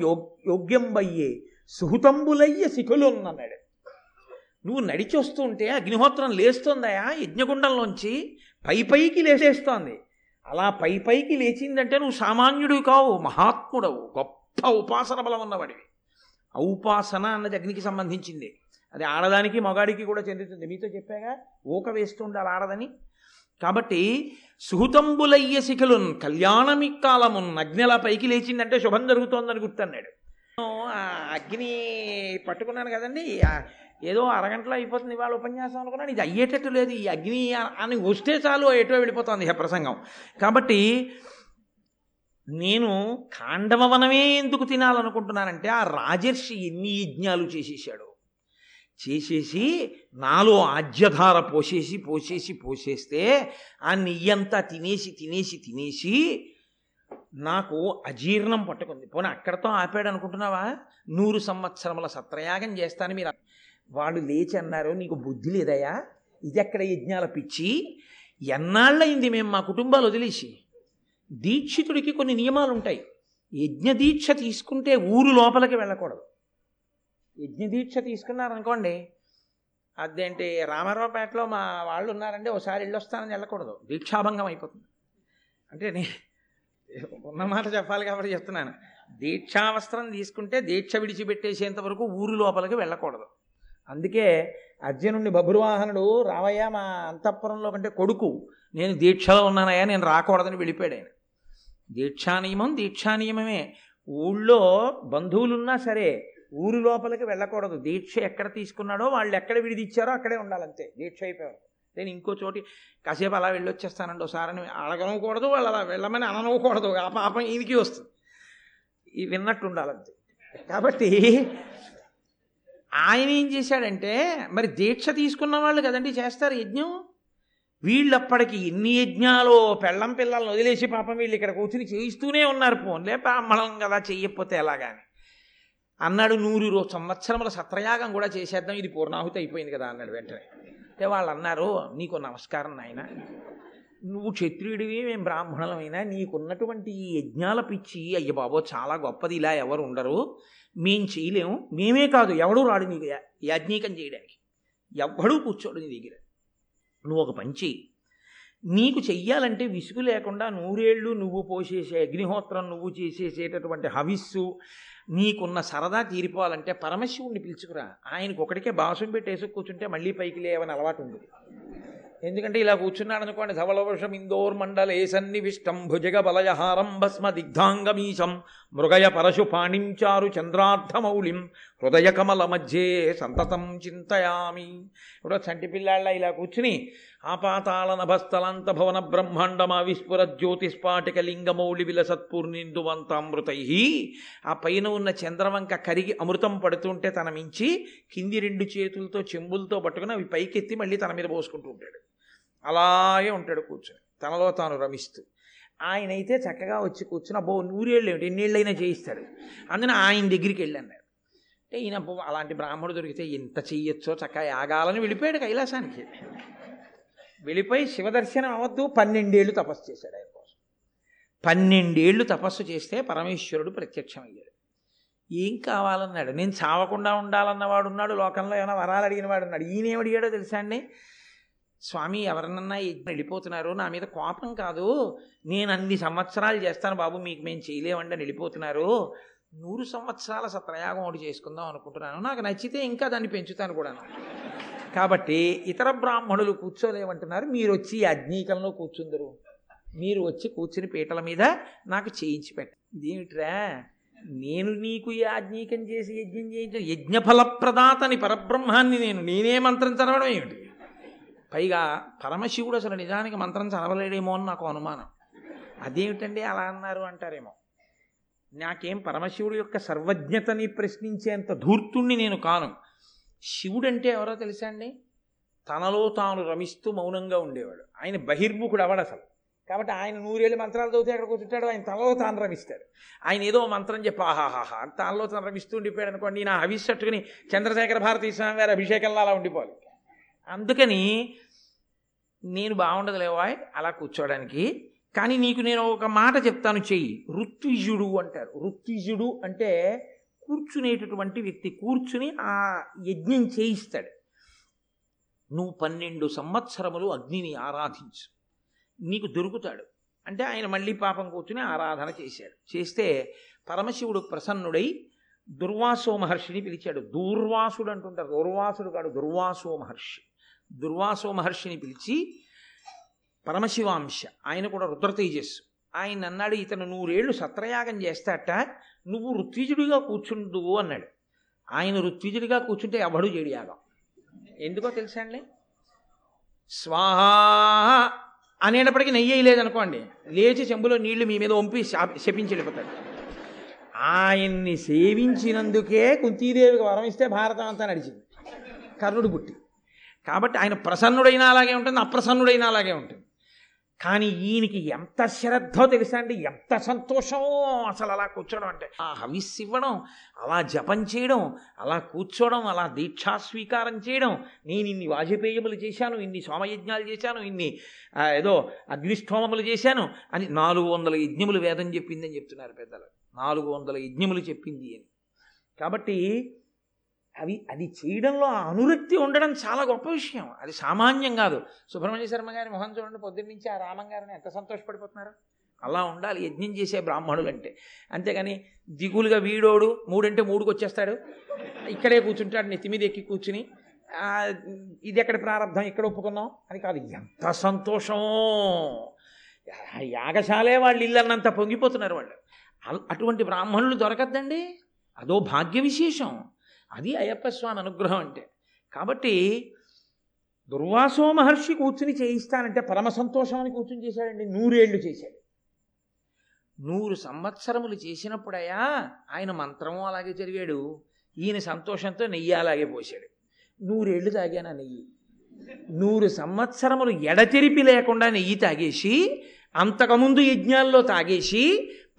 యోగ్యంబయ్యే సుహృతంబులయ్య శిఖులున్ అన్నాడు. నువ్వు నడిచొస్తూ ఉంటే అగ్నిహోత్రం లేస్తోందయా యజ్ఞగుండంలోంచి, పై పైకి లేచేస్తోంది. అలా పై పైకి లేచిందంటే నువ్వు సామాన్యుడు కావు, మహాత్ముడవు, గొప్ప ఉపాసన బలం ఉన్నవాడివి. ఔపాసన అన్నది అగ్నికి సంబంధించింది, అది ఆడదానికి మగాడికి కూడా చెందుతుంది. మీతో చెప్పాగా ఊక వేస్తుండాలి ఆడదని. కాబట్టి సుహృతంబులయ్య శిఖులున్ కళ్యాణమిక్కాలమున్, అగ్నిలా పైకి లేచిందంటే శుభం జరుగుతోందని గుర్తన్నాడు. అగ్ని పట్టుకున్నాను కదండి, ఏదో అరగంటలో అయిపోతుంది ఇవాళ ఉపన్యాసం అనుకున్నాను, ఇది అయ్యేటట్టు లేదు, ఈ అగ్ని అని వస్తే చాలు ఎటో వెళ్ళిపోతుంది ఈ ప్రసంగం. కాబట్టి నేను ఖాండవనమే ఎందుకు తినాలనుకుంటున్నానంటే, ఆ రాజర్షి ఎన్ని యజ్ఞాలు చేసేసాడు, చేసేసి నాలో ఆజ్యధార పోసేస్తే ఆ నెయ్యంతా తినేసి నాకు అజీర్ణం పట్టుకుంది. పోనీ అక్కడతో ఆపాడు అనుకుంటున్నావా? 100 సంవత్సరముల సత్రయాగం చేస్తాను మీరు. వాళ్ళు లేచి అన్నారు, నీకు బుద్ధి లేదయా, ఇది ఎక్కడ యజ్ఞాల పిచ్చి, ఎన్నాళ్ళయింది మేము మా కుటుంబాలు వదిలేసి. దీక్షితుడికి కొన్ని నియమాలు ఉంటాయి, యజ్ఞదీక్ష తీసుకుంటే ఊరు లోపలికి వెళ్ళకూడదు. యజ్ఞదీక్ష తీసుకున్నారనుకోండి, అదేంటి రామారావుపేటలో మా వాళ్ళు ఉన్నారండి, ఒకసారి వెళ్ళొస్తానని వెళ్ళకూడదు, దీక్షాభంగం అయిపోతుంది. అంటే ఉన్నమాట చెప్పాలి కాబట్టి చెప్తున్నాను, దీక్షావస్త్రం తీసుకుంటే దీక్ష విడిచిపెట్టేసేంత వరకు ఊరు లోపలికి వెళ్ళకూడదు. అందుకే అర్జునుడిని బభ్రువాహనుడు, రావయ్య మా అంతఃపురంలో కంటే కొడుకు, నేను దీక్షలో ఉన్నానయ్యా, నేను రాకూడదని వెళ్ళిపోయాడు ఆయన. దీక్షానియమం దీక్షానియమమే. ఊళ్ళో బంధువులున్నా సరే ఊరు లోపలికి వెళ్ళకూడదు. దీక్ష ఎక్కడ తీసుకున్నాడో వాళ్ళు ఎక్కడ విడిదిచ్చారో అక్కడే ఉండాలంతే. దీక్ష అయిపోయారు నేను ఇంకో చోటి కాసేపు అలా వెళ్ళొచ్చేస్తానండి ఒకసారని అడగనకూడదు, వాళ్ళు అలా వెళ్ళమని అనకూడదు. ఆ పాపం ఈయనకి వస్తుంది, ఇవి విన్నట్టు ఉండాలంతే. కాబట్టి ఆయన ఏం చేశాడంటే, మరి దీక్ష తీసుకున్న వాళ్ళు కదండి చేస్తారు యజ్ఞం, వీళ్ళప్పటికి ఎన్ని యజ్ఞాలు, పెళ్ళం పిల్లలను వదిలేసి పాపం వీళ్ళు ఇక్కడ కూర్చుని చేయిస్తూనే ఉన్నారు. పోన్లే బ్రాహ్మణం కదా చెయ్యకపోతే ఎలాగాని అన్నాడు. 100 సంవత్సరముల సత్రయాగం కూడా చేసేద్దాం, ఇది పూర్ణాహుతి అయిపోయింది కదా అన్నాడు. వెంటనే అంటే వాళ్ళు అన్నారు, నీకు నమస్కారం నాయన, నువ్వు క్షత్రియుడివి, మేము బ్రాహ్మణులమైనా నీకున్నటువంటి ఈ యజ్ఞాల పిచ్చి అయ్య బాబో చాలా గొప్పది, ఇలా ఎవరు ఉండరు, మేం చేయలేము, మేమే కాదు ఎవడూ రాడు నీకు యాజ్ఞికం చేయడానికి, ఎవ్వడూ కూర్చోడు నీ దగ్గర. నువ్వు ఒక పంచి, నీకు చెయ్యాలంటే విసుగు లేకుండా 100 ఏళ్ళు నువ్వు పోసేసే అగ్నిహోత్రం, నువ్వు చేసేసేటటువంటి హవిస్సు, నీకున్న సరదా తీరిపోవాలంటే పరమశివుణ్ణి పిలుచుకురా. ఆయనకు ఒకటికే బాసుని పెట్టేసి కూర్చుంటే మళ్ళీ పైకి లేవని అలవాటు ఉంటుంది. ఎందుకంటే ఇలా కూర్చున్నాడు అనుకోండి, ధవలవృషం ఇందోర్ మండలే సన్నివిష్టం భుజగ బలయహారం భస్మ దిగ్ధాంగమీశం మృగయ పరశు పాణించారు చంద్రార్థమౌళిం హృదయ కమల మధ్యే సంతతం చింతయామి. ఇప్పుడు చంటి పిల్లాళ్ళ ఇలా కూర్చుని ఆపాతాళన భస్తలాంత భవన బ్రహ్మాండమా విస్ఫుర జ్యోతిస్పాటిక లింగమౌళి విలసత్పూర్నిందువంతామృతై. ఆ పైన ఉన్న చంద్రవంక కరిగి అమృతం పడుతుంటే తన మించి కింది 2 చేతులతో చెంబులతో పట్టుకుని అవి పైకెత్తి మళ్ళీ తన మీద పోసుకుంటూ ఉంటాడు. అలాగే ఉంటాడు కూర్చొని తనలో తాను రమిస్తూ. ఆయనైతే చక్కగా వచ్చి కూర్చుని అబ్బో 100 ఏళ్ళు ఏమిటి, ఎన్నేళ్ళైనా చేయిస్తాడు. అందుకని ఆయన దగ్గరికి వెళ్ళన్నారు. అంటే ఈయన అబ్బో అలాంటి బ్రాహ్మడు దొరికితే ఎంత చెయ్యొచ్చో చక్కగా యాగాలని వెళ్ళిపోయాడు కైలాసానికి. వెళ్ళిపోయి శివదర్శనం అవద్దు 12 ఏళ్ళు తపస్సు చేశాడు. ఆయన కోసం 12 ఏళ్ళు తపస్సు చేస్తే పరమేశ్వరుడు ప్రత్యక్షమయ్యాడు. ఏం కావాలన్నాడు, నేను చావకుండా ఉండాలన్నవాడు ఉన్నాడు, లోకంలో ఏమైనా వరాలు అడిగిన వాడు ఉన్నాడు. ఈయన ఏమడిగాడో తెలుసా అండి, స్వామి ఎవరినన్నా వెళ్ళిపోతున్నారు, నా మీద కోపం కాదు, నేను అన్ని సంవత్సరాలు చేస్తాను బాబు, మీకు మేము చేయలేమండి అని వెళ్ళిపోతున్నారు. 100 సంవత్సరాల సత్రయాగం ఒకటి చేసుకుందాం అనుకుంటున్నాను, నాకు నచ్చితే ఇంకా దాన్ని పెంచుతాను కూడాను. కాబట్టి ఇతర బ్రాహ్మణులు కూర్చోలేమంటున్నారు, మీరు వచ్చి యాజ్ఞికంలో కూర్చుందరు, మీరు వచ్చి కూర్చుని పీటల మీద నాకు చేయించి పెట్టండి. ఇదేమిట్రా నేను నీకు యాజ్ఞికం చేసి యజ్ఞం చేయించాను, యజ్ఞఫలప్రదాతని పరబ్రహ్మాన్ని నేనే మంత్రం చదవడం ఏమిటి? పైగా పరమశివుడు అసలు నిజానికి మంత్రం చదవలేడేమో అని నాకు అనుమానం. అదేమిటండి అలా అన్నారు అంటారేమో. నాకేం పరమశివుడు యొక్క సర్వజ్ఞతని ప్రశ్నించేంత ధూర్తుణ్ణి నేను కాను. శివుడంటే ఎవరో తెలుసా అండి, తనలో తాను రమిస్తూ మౌనంగా ఉండేవాడు. ఆయన బహిర్ముఖుడు అవడు అసలు. కాబట్టి ఆయన 100 ఏళ్ళు మంత్రాలు చదివితే అక్కడ కూర్చుంటాడు, ఆయన తనలో తాను రమిస్తాడు. ఆయన ఏదో మంత్రం చెప్పి ఆహాహాహా తనలో తాను రమిస్తూ ఉండిపోయాడు అనుకోండి, నా హవిస్ అట్టుకుని చంద్రశేఖర భారతీ స్వామి వారి అభిషేకంలో అలా ఉండిపోవాలి. అందుకని నేను బాగుండదులేవా అలా కూర్చోడానికి, కానీ నీకు నేను ఒక మాట చెప్తాను చెయ్యి. ఋత్విజుడు అంటారు. ఋత్విజుడు అంటే కూర్చునేటటువంటి వ్యక్తి, కూర్చుని ఆ యజ్ఞం చేయిస్తాడు. నువ్వు 12 సంవత్సరములు అగ్నిని ఆరాధించు, నీకు దొరుకుతాడు. అంటే ఆయన మళ్ళీ పాపం కూర్చుని ఆరాధన చేశాడు. చేస్తే పరమశివుడు ప్రసన్నుడై దుర్వాసో మహర్షిని పిలిచాడు. దూర్వాసుడు అంటుంటారు, దుర్వాసుడు కాడు, దుర్వాసో మహర్షి. దుర్వాసో మహర్షిని పిలిచి, పరమశివాంశ, ఆయన కూడా రుద్రతేజస్సు, ఆయన అన్నాడు, ఇతను 100 ఏళ్ళు సత్రయాగం చేస్తాట, నువ్వు ఋత్విజుడిగా కూర్చుందువు అన్నాడు. ఆయన ఋత్విజుడిగా కూర్చుంటే ఎవడు చేయడు యాగం. ఎందుకో తెలుసా అండి, స్వాహా అనేటప్పటికీ నెయ్యి వేయలేదనుకోండి, లేచి చెంబులో నీళ్లు మీ మీద వంపి శపించి వెళ్ళిపోతాడు. ఆయన్ని సేవించినందుకే కుంతీదేవికి వరం ఇస్తే భారతం అంతా నడిచింది, కర్ణుడు పుట్టి. కాబట్టి ఆయన ప్రసన్నుడైనా అలాగే ఉంటుంది, అప్రసన్నుడైనా అలాగే ఉంటుంది. కానీ ఈయనకి ఎంత శ్రద్ధో తెలుసా అండి, ఎంత సంతోషమో అసలు అలా కూర్చోడం అంటే. ఆ హవిస్ ఇవ్వడం, అలా జపం చేయడం, అలా కూర్చోడం, అలా దీక్షా స్వీకారం చేయడం. నేను ఇన్ని వాజపేయములు చేశాను, ఇన్ని సోమయజ్ఞాలు చేశాను, ఇన్ని ఏదో అగ్నిష్టోమములు చేశాను అని 400 యజ్ఞములు వేదం చెప్పిందని చెప్తున్నారు పెద్దలు. 400 యజ్ఞములు చెప్పింది అని. కాబట్టి అది చేయడంలో ఆ అనురక్తి ఉండడం చాలా గొప్ప విషయం, అది సామాన్యం కాదు. సుబ్రహ్మణ్య శర్మ గారి మొహం చూడండి, పొద్దున్న నుంచి ఆ రామం గారిని ఎంత సంతోషపడిపోతున్నారు. అలా ఉండాలి యజ్ఞం చేసే బ్రాహ్మణులు అంటే. అంతేగాని దిగులుగా వీడోడు 3 అంటే 3కి వచ్చేస్తాడు, ఇక్కడే కూర్చుంటాడు, నెత్తిమీద ఎక్కి కూర్చుని ఇది ఎక్కడ ప్రారంభం, ఎక్కడ ఒప్పుకున్నాం అని కాదు. ఎంత సంతోషం, యాగశాలే వాళ్ళు ఇల్లు అన్నంత పొంగిపోతున్నారు వాళ్ళు. అటువంటి బ్రాహ్మణులు దొరకద్దండి, అదో భాగ్య విశేషం, అది అయ్యప్ప స్వామి అనుగ్రహం అంటే. కాబట్టి దుర్వాసో మహర్షి కూర్చుని చేయిస్తానంటే పరమ సంతోషాన్ని కూర్చుని చేశాడండి. 100 ఏళ్ళు చేశాడు. 100 సంవత్సరములు చేసినప్పుడయ్యా ఆయన మంత్రము అలాగే చదివాడు, ఈయన సంతోషంతో నెయ్యి అలాగే పోశాడు. 100 ఏళ్ళు తాగాను ఆ నెయ్యి, 100 సంవత్సరములు ఎడతెరిపి లేకుండా నెయ్యి తాగేసి, అంతకుముందు యజ్ఞాల్లో తాగేసి,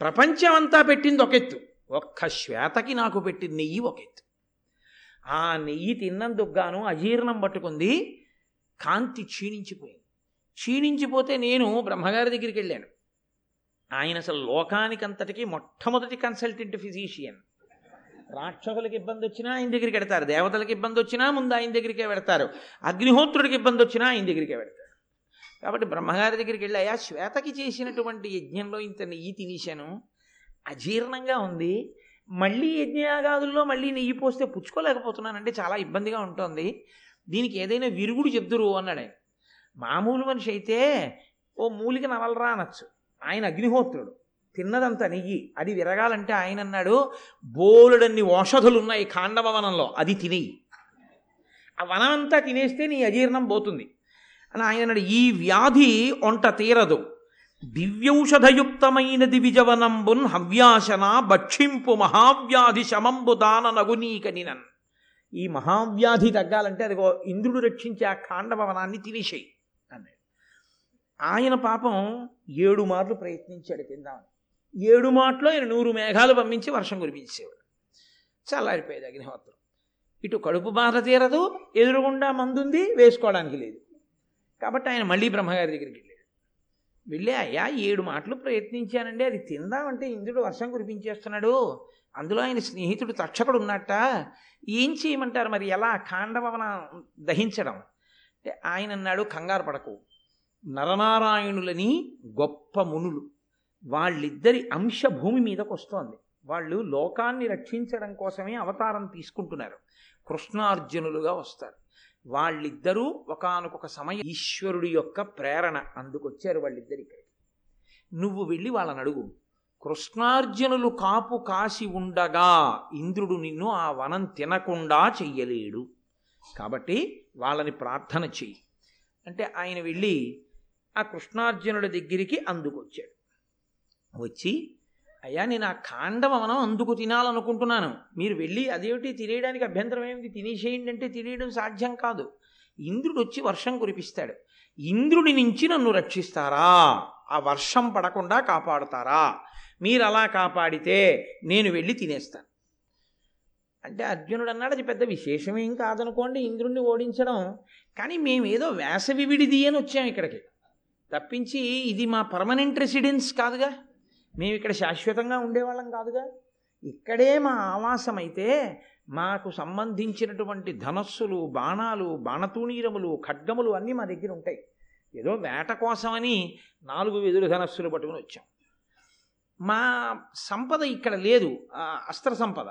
ప్రపంచం అంతా పెట్టింది ఒక ఎత్తు, ఒక్క శ్వేతకి నాకు పెట్టిన నెయ్యి ఒక ఎత్తు. ఆ నెయ్యి తిన్నందుకు గాను అజీర్ణం పట్టుకుంది, కాంతి క్షీణించిపోయింది. క్షీణించిపోతే నేను బ్రహ్మగారి దగ్గరికి వెళ్ళాను. ఆయన అసలు లోకానికంతటికీ మొట్టమొదటి కన్సల్టెంట్ ఫిజీషియన్. రాక్షసులకు ఇబ్బంది వచ్చినా ఆయన దగ్గరికి వెడతారు, దేవతలకు ఇబ్బంది వచ్చినా ముందు ఆయన దగ్గరికే వెడతారు, అగ్నిహోత్రుడికి ఇబ్బంది వచ్చినా ఆయన దగ్గరికే వెడతారు. కాబట్టి బ్రహ్మగారి దగ్గరికి వెళ్ళి, అయ్యా శ్వేతకి చేసినటువంటి యజ్ఞంలో ఇంత నెయ్యి తినేశాను, అజీర్ణంగా ఉంది, మళ్ళీ యజ్ఞయాగాదుల్లో మళ్ళీ నెయ్యి పోస్తే పుచ్చుకోలేకపోతున్నానంటే చాలా ఇబ్బందిగా ఉంటుంది, దీనికి ఏదైనా విరుగుడు చెప్తురు అన్నాడు ఆయన. మామూలు మనిషి అయితే ఓ మూలిక నవలరా అనొచ్చు, ఆయన అగ్నిహోత్రుడు, తిన్నదంత నెయ్యి, అది విరగాలంటే ఆయన అన్నాడు, బోలుడన్ని ఓషధులు ఉన్నాయి ఖాండవ వనంలో, అది తినేయి, ఆ వనం అంతా తినేస్తే నీ అజీర్ణం పోతుంది అని ఆయన అన్నాడు. ఈ వ్యాధి ఒంట తీరదు, దివ్యౌషధయుక్తమైనది విజవనంబున్ హవ్యాసన భక్షింపు మహావ్యాధి శమంబు దాన నగునీకనినన్. ఈ మహావ్యాధి తగ్గాలంటే అదిగో ఇంద్రుడు రక్షించే ఆ ఖాండవ వనాన్ని తినేసేయి అన్నాడు. ఆయన పాపం 7 మార్లు ప్రయత్నించాడు తిందామని. 7 మాటలో ఆయన 100 మేఘాలు పంపించి వర్షం కురిపించేవాడు. చల్లారిపోయేది అగ్నిహోత్రం. ఇటు కడుపు బాధ తీరదు, ఎదురుగుండా మందుంది, వేసుకోవడానికి లేదు. కాబట్టి ఆయన మళ్ళీ బ్రహ్మగారి దగ్గరికి వెళ్ళాడు. వెళ్ళి, అయ్యా 7 మాటలు ప్రయత్నించానండి, అది తిందామంటే ఇంద్రుడు వర్షం కురిపించేస్తున్నాడు, అందులో ఆయన స్నేహితుడు తక్షకుడు ఉన్నట్ట, ఏం చేయమంటారు మరి, ఎలా ఖాండవన దహించడం అంటే ఆయన అన్నాడు, కంగారు పడకు, నరనారాయణులని గొప్ప మునులు, వాళ్ళిద్దరి అంశ భూమి మీదకు వస్తోంది, వాళ్ళు లోకాన్ని రక్షించడం కోసమే అవతారం తీసుకుంటున్నారు, కృష్ణార్జునులుగా వస్తారు, వాళ్ళిద్దరూ ఒకానొక సమయం ఈశ్వరుడి యొక్క ప్రేరణ అందుకొచ్చారు వాళ్ళిద్దరి. నువ్వు వెళ్ళి వాళ్ళని అడుగు, కృష్ణార్జునులు కాపు కాసి ఉండగా ఇంద్రుడు నిన్ను ఆ వనం తినకుండా చెయ్యలేడు, కాబట్టి వాళ్ళని ప్రార్థన చెయ్యి అంటే ఆయన వెళ్ళి ఆ కృష్ణార్జునుల దగ్గరికి అందుకొచ్చాడు. వచ్చి, అయ్యా నేను ఆ ఖాండవనం అందుకు తినాలనుకుంటున్నాను, మీరు వెళ్ళి అదేమిటి తినేయడానికి అభ్యంతరం ఏమిటి, తినేసేయండి అంటే తినేయడం సాధ్యం కాదు, ఇంద్రుడు వచ్చి వర్షం కురిపిస్తాడు, ఇంద్రుడి నుంచి నన్ను రక్షిస్తారా, ఆ వర్షం పడకుండా కాపాడుతారా, మీరు అలా కాపాడితే నేను వెళ్ళి తినేస్తాను అంటే అర్జునుడు అన్నాడు, అది పెద్ద విశేషమేం కాదనుకోండి ఇంద్రుడిని ఓడించడం, కానీ మేమేదో వేసవి విడిది అని వచ్చాము ఇక్కడికి తప్పించి, ఇది మా పర్మనెంట్ రెసిడెన్స్ కాదుగా, మేము ఇక్కడ శాశ్వతంగా ఉండేవాళ్ళం కాదుగా, ఇక్కడే మా ఆవాసం అయితే మాకు సంబంధించినటువంటి ధనస్సులు, బాణాలు, బాణతూణీరములు, ఖడ్గములు అన్నీ మా దగ్గర ఉంటాయి, ఏదో వేట కోసమని 4 వెదురు ధనస్సులు పట్టుకుని వచ్చాం, మా సంపద ఇక్కడ లేదు, అస్త్ర సంపద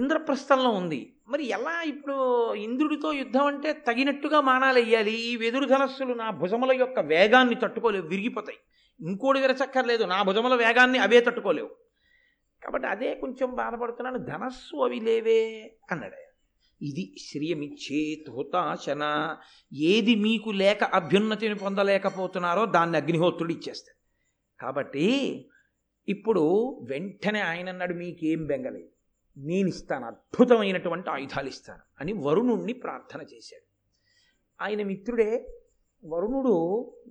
ఇంద్రప్రస్థంలో ఉంది, మరి ఎలా ఇప్పుడు ఇంద్రుడితో యుద్ధం అంటే తగినట్టుగా మానాలు వేయాలి, ఈ వెదురు ధనస్సులు నా భుజముల యొక్క వేగాన్ని తట్టుకోలేవు, విరిగిపోతాయి, ఇంకోటి విరచక్కర్లేదు, నా భుజముల వేగాన్ని అవే తట్టుకోలేవు, కాబట్టి అదే కొంచెం బాధపడుతున్నాను, ధనస్సు అవి లేవే అన్నాడు. ఇది శ్రియమిచ్చేతుతాశన, ఏది మీకు లేక అభ్యున్నతిని పొందలేకపోతున్నారో దాన్ని అగ్నిహోత్రుడు ఇచ్చేస్తాడు. కాబట్టి ఇప్పుడు వెంటనే ఆయన అన్నాడు, మీకేం బెంగలేదు, నేను ఇస్తాను, అద్భుతమైనటువంటి ఆయుధాలు ఇస్తాను అని వరుణుణ్ణి ప్రార్థన చేశాడు. ఆయన మిత్రుడే వరుణుడు,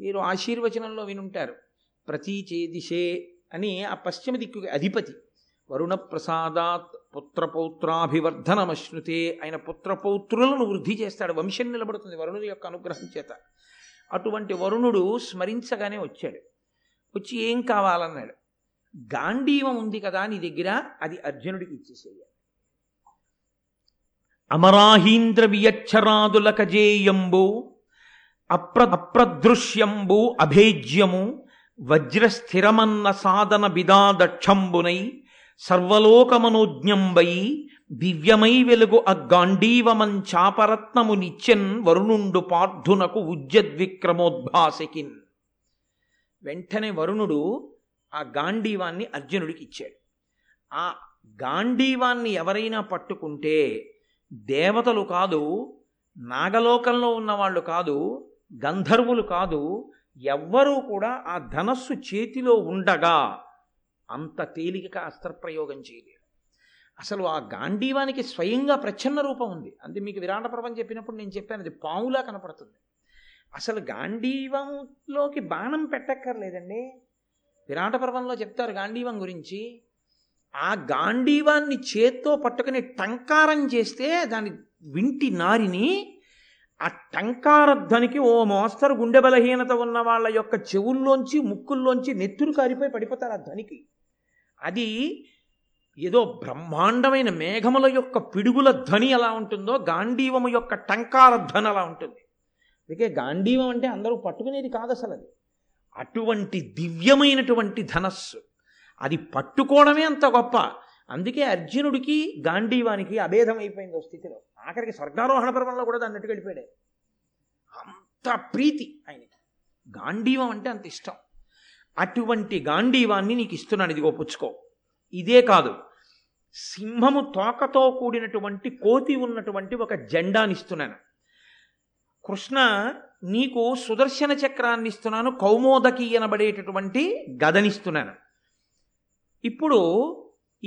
మీరు ఆశీర్వచనంలో వినుంటారు, ప్రతీచే దిశే అని ఆ పశ్చిమ దిక్కు అధిపతి, వరుణ ప్రసాదాత్ పుత్రపౌత్రాభివర్ధనమశ్నుతే, ఆయన పుత్రపౌత్రులను వృద్ధి చేస్తాడు, వంశం నిలబడుతుంది వరుణుడి యొక్క అనుగ్రహం చేత. అటువంటి వరుణుడు స్మరించగానే వచ్చాడు. వచ్చి ఏం కావాలన్నాడు. గాంధీవం ఉంది కదా నీ దగ్గర, అది అర్జునుడికి ఇచ్చేసేయాలి. అమరాహీంద్ర వియక్షరాదుల కజేయంబు అప్రదృశ్యంబు అభేజ్యము వజ్రస్థిరమన్న సాధన బిదా దక్షంబునై సర్వలోకమనోజ్ఞంబై దివ్యమై వెలుగు అగ్గాండీవమంచాపరత్నము నిచ్చెన్ వరుణుండు పార్థునకు ఉజ్జద్విక్రమోద్భాసికిన్. వెంటనే వరుణుడు ఆ గాంధీవాన్ని అర్జునుడికి ఇచ్చాడు. ఆ గాంధీవాన్ని ఎవరైనా పట్టుకుంటే దేవతలు కాదు, నాగలోకంలో ఉన్నవాళ్ళు కాదు, గంధర్వులు కాదు, ఎవ్వరూ కూడా ఆ ధనస్సు చేతిలో ఉండగా అంత తేలికగా అస్త్రప్రయోగం చేయలేరు. అసలు ఆ గాంధీవానికి స్వయంగా ప్రచ్ఛన్న రూపం ఉంది. అంటే మీకు విరాట పర్వం చెప్పినప్పుడు నేను చెప్పాను, అది పావులా కనపడుతుంది. అసలు గాంధీవంలోకి బాణం పెట్టక్కర్లేదండి. విరాట పర్వంలో చెప్తారు గాంధీవం గురించి. ఆ గాంధీవాన్ని చేత్తో పట్టుకుని టంకారం చేస్తే దాని వింటి నారిని ఆ టంకార ధ్వనికి ఓ మోస్తరు గుండె బలహీనత ఉన్న వాళ్ళ యొక్క చెవుల్లోంచి ముక్కుల్లోంచి నెత్తురు కారిపోయి పడిపోతారు ఆ ధ్వనికి. అది ఏదో బ్రహ్మాండమైన మేఘముల యొక్క పిడుగుల ధ్వని ఎలా ఉంటుందో గాంధీవము యొక్క టంకార ధ్వని అలా ఉంటుంది. అందుకే గాంధీవం అంటే అందరూ పట్టుకునేది కాదు అసలు. అది అటువంటి దివ్యమైనటువంటి ధనస్సు, అది పట్టుకోవడమే అంత గొప్ప. అందుకే అర్జునుడికి గాంధీవానికి అభేదం అయిపోయింది స్థితిలో. ఆఖరికి స్వర్గారోహణ పర్వంలో కూడా దాన్ని అట్టు గడిపాడే, అంత ప్రీతి ఆయనకి. గాంధీవం అంటే అంత ఇష్టం. అటువంటి గాంధీవాన్ని నీకు ఇస్తున్నాను, ఇదిగో పుచ్చుకో. ఇదే కాదు, సింహము తోకతో కూడినటువంటి కోతి ఉన్నటువంటి ఒక జెండాని ఇస్తున్నాను. కృష్ణ, నీకు సుదర్శన చక్రాన్ని ఇస్తున్నాను, కౌమోదకి అనబడేటటువంటి గదనిస్తున్నాను. ఇప్పుడు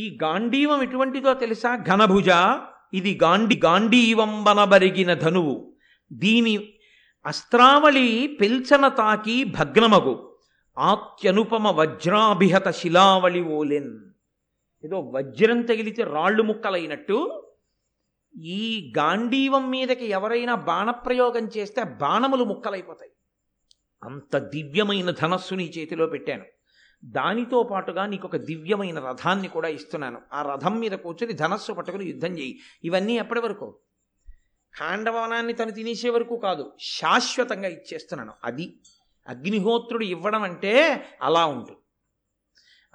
ఈ గాంధీవం ఎటువంటిదో తెలుసా? ఘనభుజ, ఇది గాంధీవం వనబరిగిన ధనువు, దీని అస్త్రావళి పెల్చన తాకి భగ్నమగు ఆత్యనుపమ వజ్రాభిహత శిలావళి ఓలెన్. ఏదో వజ్రం తగిలితే రాళ్ళు ముక్కలైనట్టు ఈ గాంధీవం మీదకి ఎవరైనా బాణప్రయోగం చేస్తే బాణములు ముక్కలైపోతాయి. అంత దివ్యమైన ధనస్సు నీ చేతిలో పెట్టాను. దానితో పాటుగా నీకు ఒక దివ్యమైన రథాన్ని కూడా ఇస్తున్నాను. ఆ రథం మీద కూర్చొని ధనస్సు పట్టుకుని యుద్ధం చేయి. ఇవన్నీ ఎప్పటి వరకు? ఖాండవనాన్ని తను తినేసే వరకు కాదు, శాశ్వతంగా ఇచ్చేస్తున్నాను. అది అగ్నిహోత్రుడు ఇవ్వడం అంటే అలా ఉంటుంది.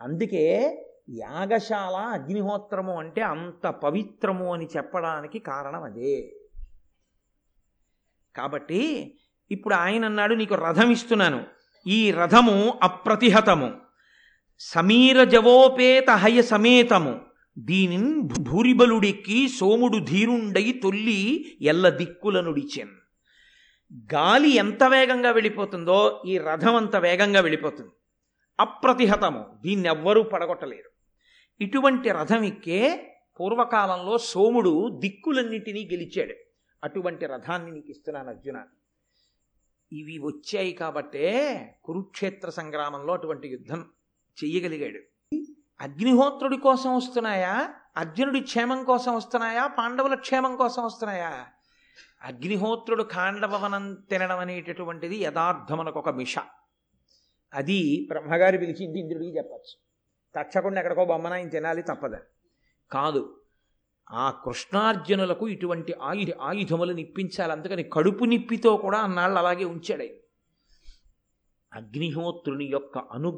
అందుకే యాగశాల, అగ్నిహోత్రము అంటే అంత పవిత్రము అని చెప్పడానికి కారణం అదే. కాబట్టి ఇప్పుడు ఆయన అన్నాడు, నీకు రథం ఇస్తున్నాను, ఈ రథము అప్రతిహతము, సమీర జవోపేత హయ సమేతము, దీనిని భూరిబలుడికి సోముడు ధీరుండై తొల్లి ఎల్ల దిక్కులనుడిచెన్. గాలి ఎంత వేగంగా వెళ్ళిపోతుందో ఈ రథం అంత వేగంగా వెళ్ళిపోతుంది. అప్రతిహతము, దీన్ని ఎవ్వరూ పడగొట్టలేరు. ఇటువంటి రథం ఎక్కే పూర్వకాలంలో సోముడు దిక్కులన్నిటినీ గెలిచాడు. అటువంటి రథాన్ని నీకు ఇస్తున్నాను అర్జున. ఇవి వచ్చాయి కాబట్టే కురుక్షేత్ర సంగ్రామంలో అటువంటి యుద్ధం చెయ్యగలిగాడు. అగ్నిహోత్రుడి కోసం వస్తున్నాయా, అర్జునుడి క్షేమం కోసం వస్తున్నాయా, పాండవుల క్షేమం కోసం వస్తున్నాయా? అగ్నిహోత్రుడు ఖాండవనం తినడం అనేటటువంటిది యథార్థమనకు ఒక మిష. అది బ్రహ్మగారి పిలిచింది ఇంద్రుడికి చెప్పచ్చు, తక్షకుండా ఎక్కడికో బొమ్మనాయన తినాలి తప్పదని కాదు. ఆ కృష్ణార్జునులకు ఇటువంటి ఆయుధములు నిప్పించాలి. అందుకని కడుపు నిప్పితో కూడా అన్నాళ్ళు అలాగే ఉంచాడు. అగ్నిహోత్రుని యొక్క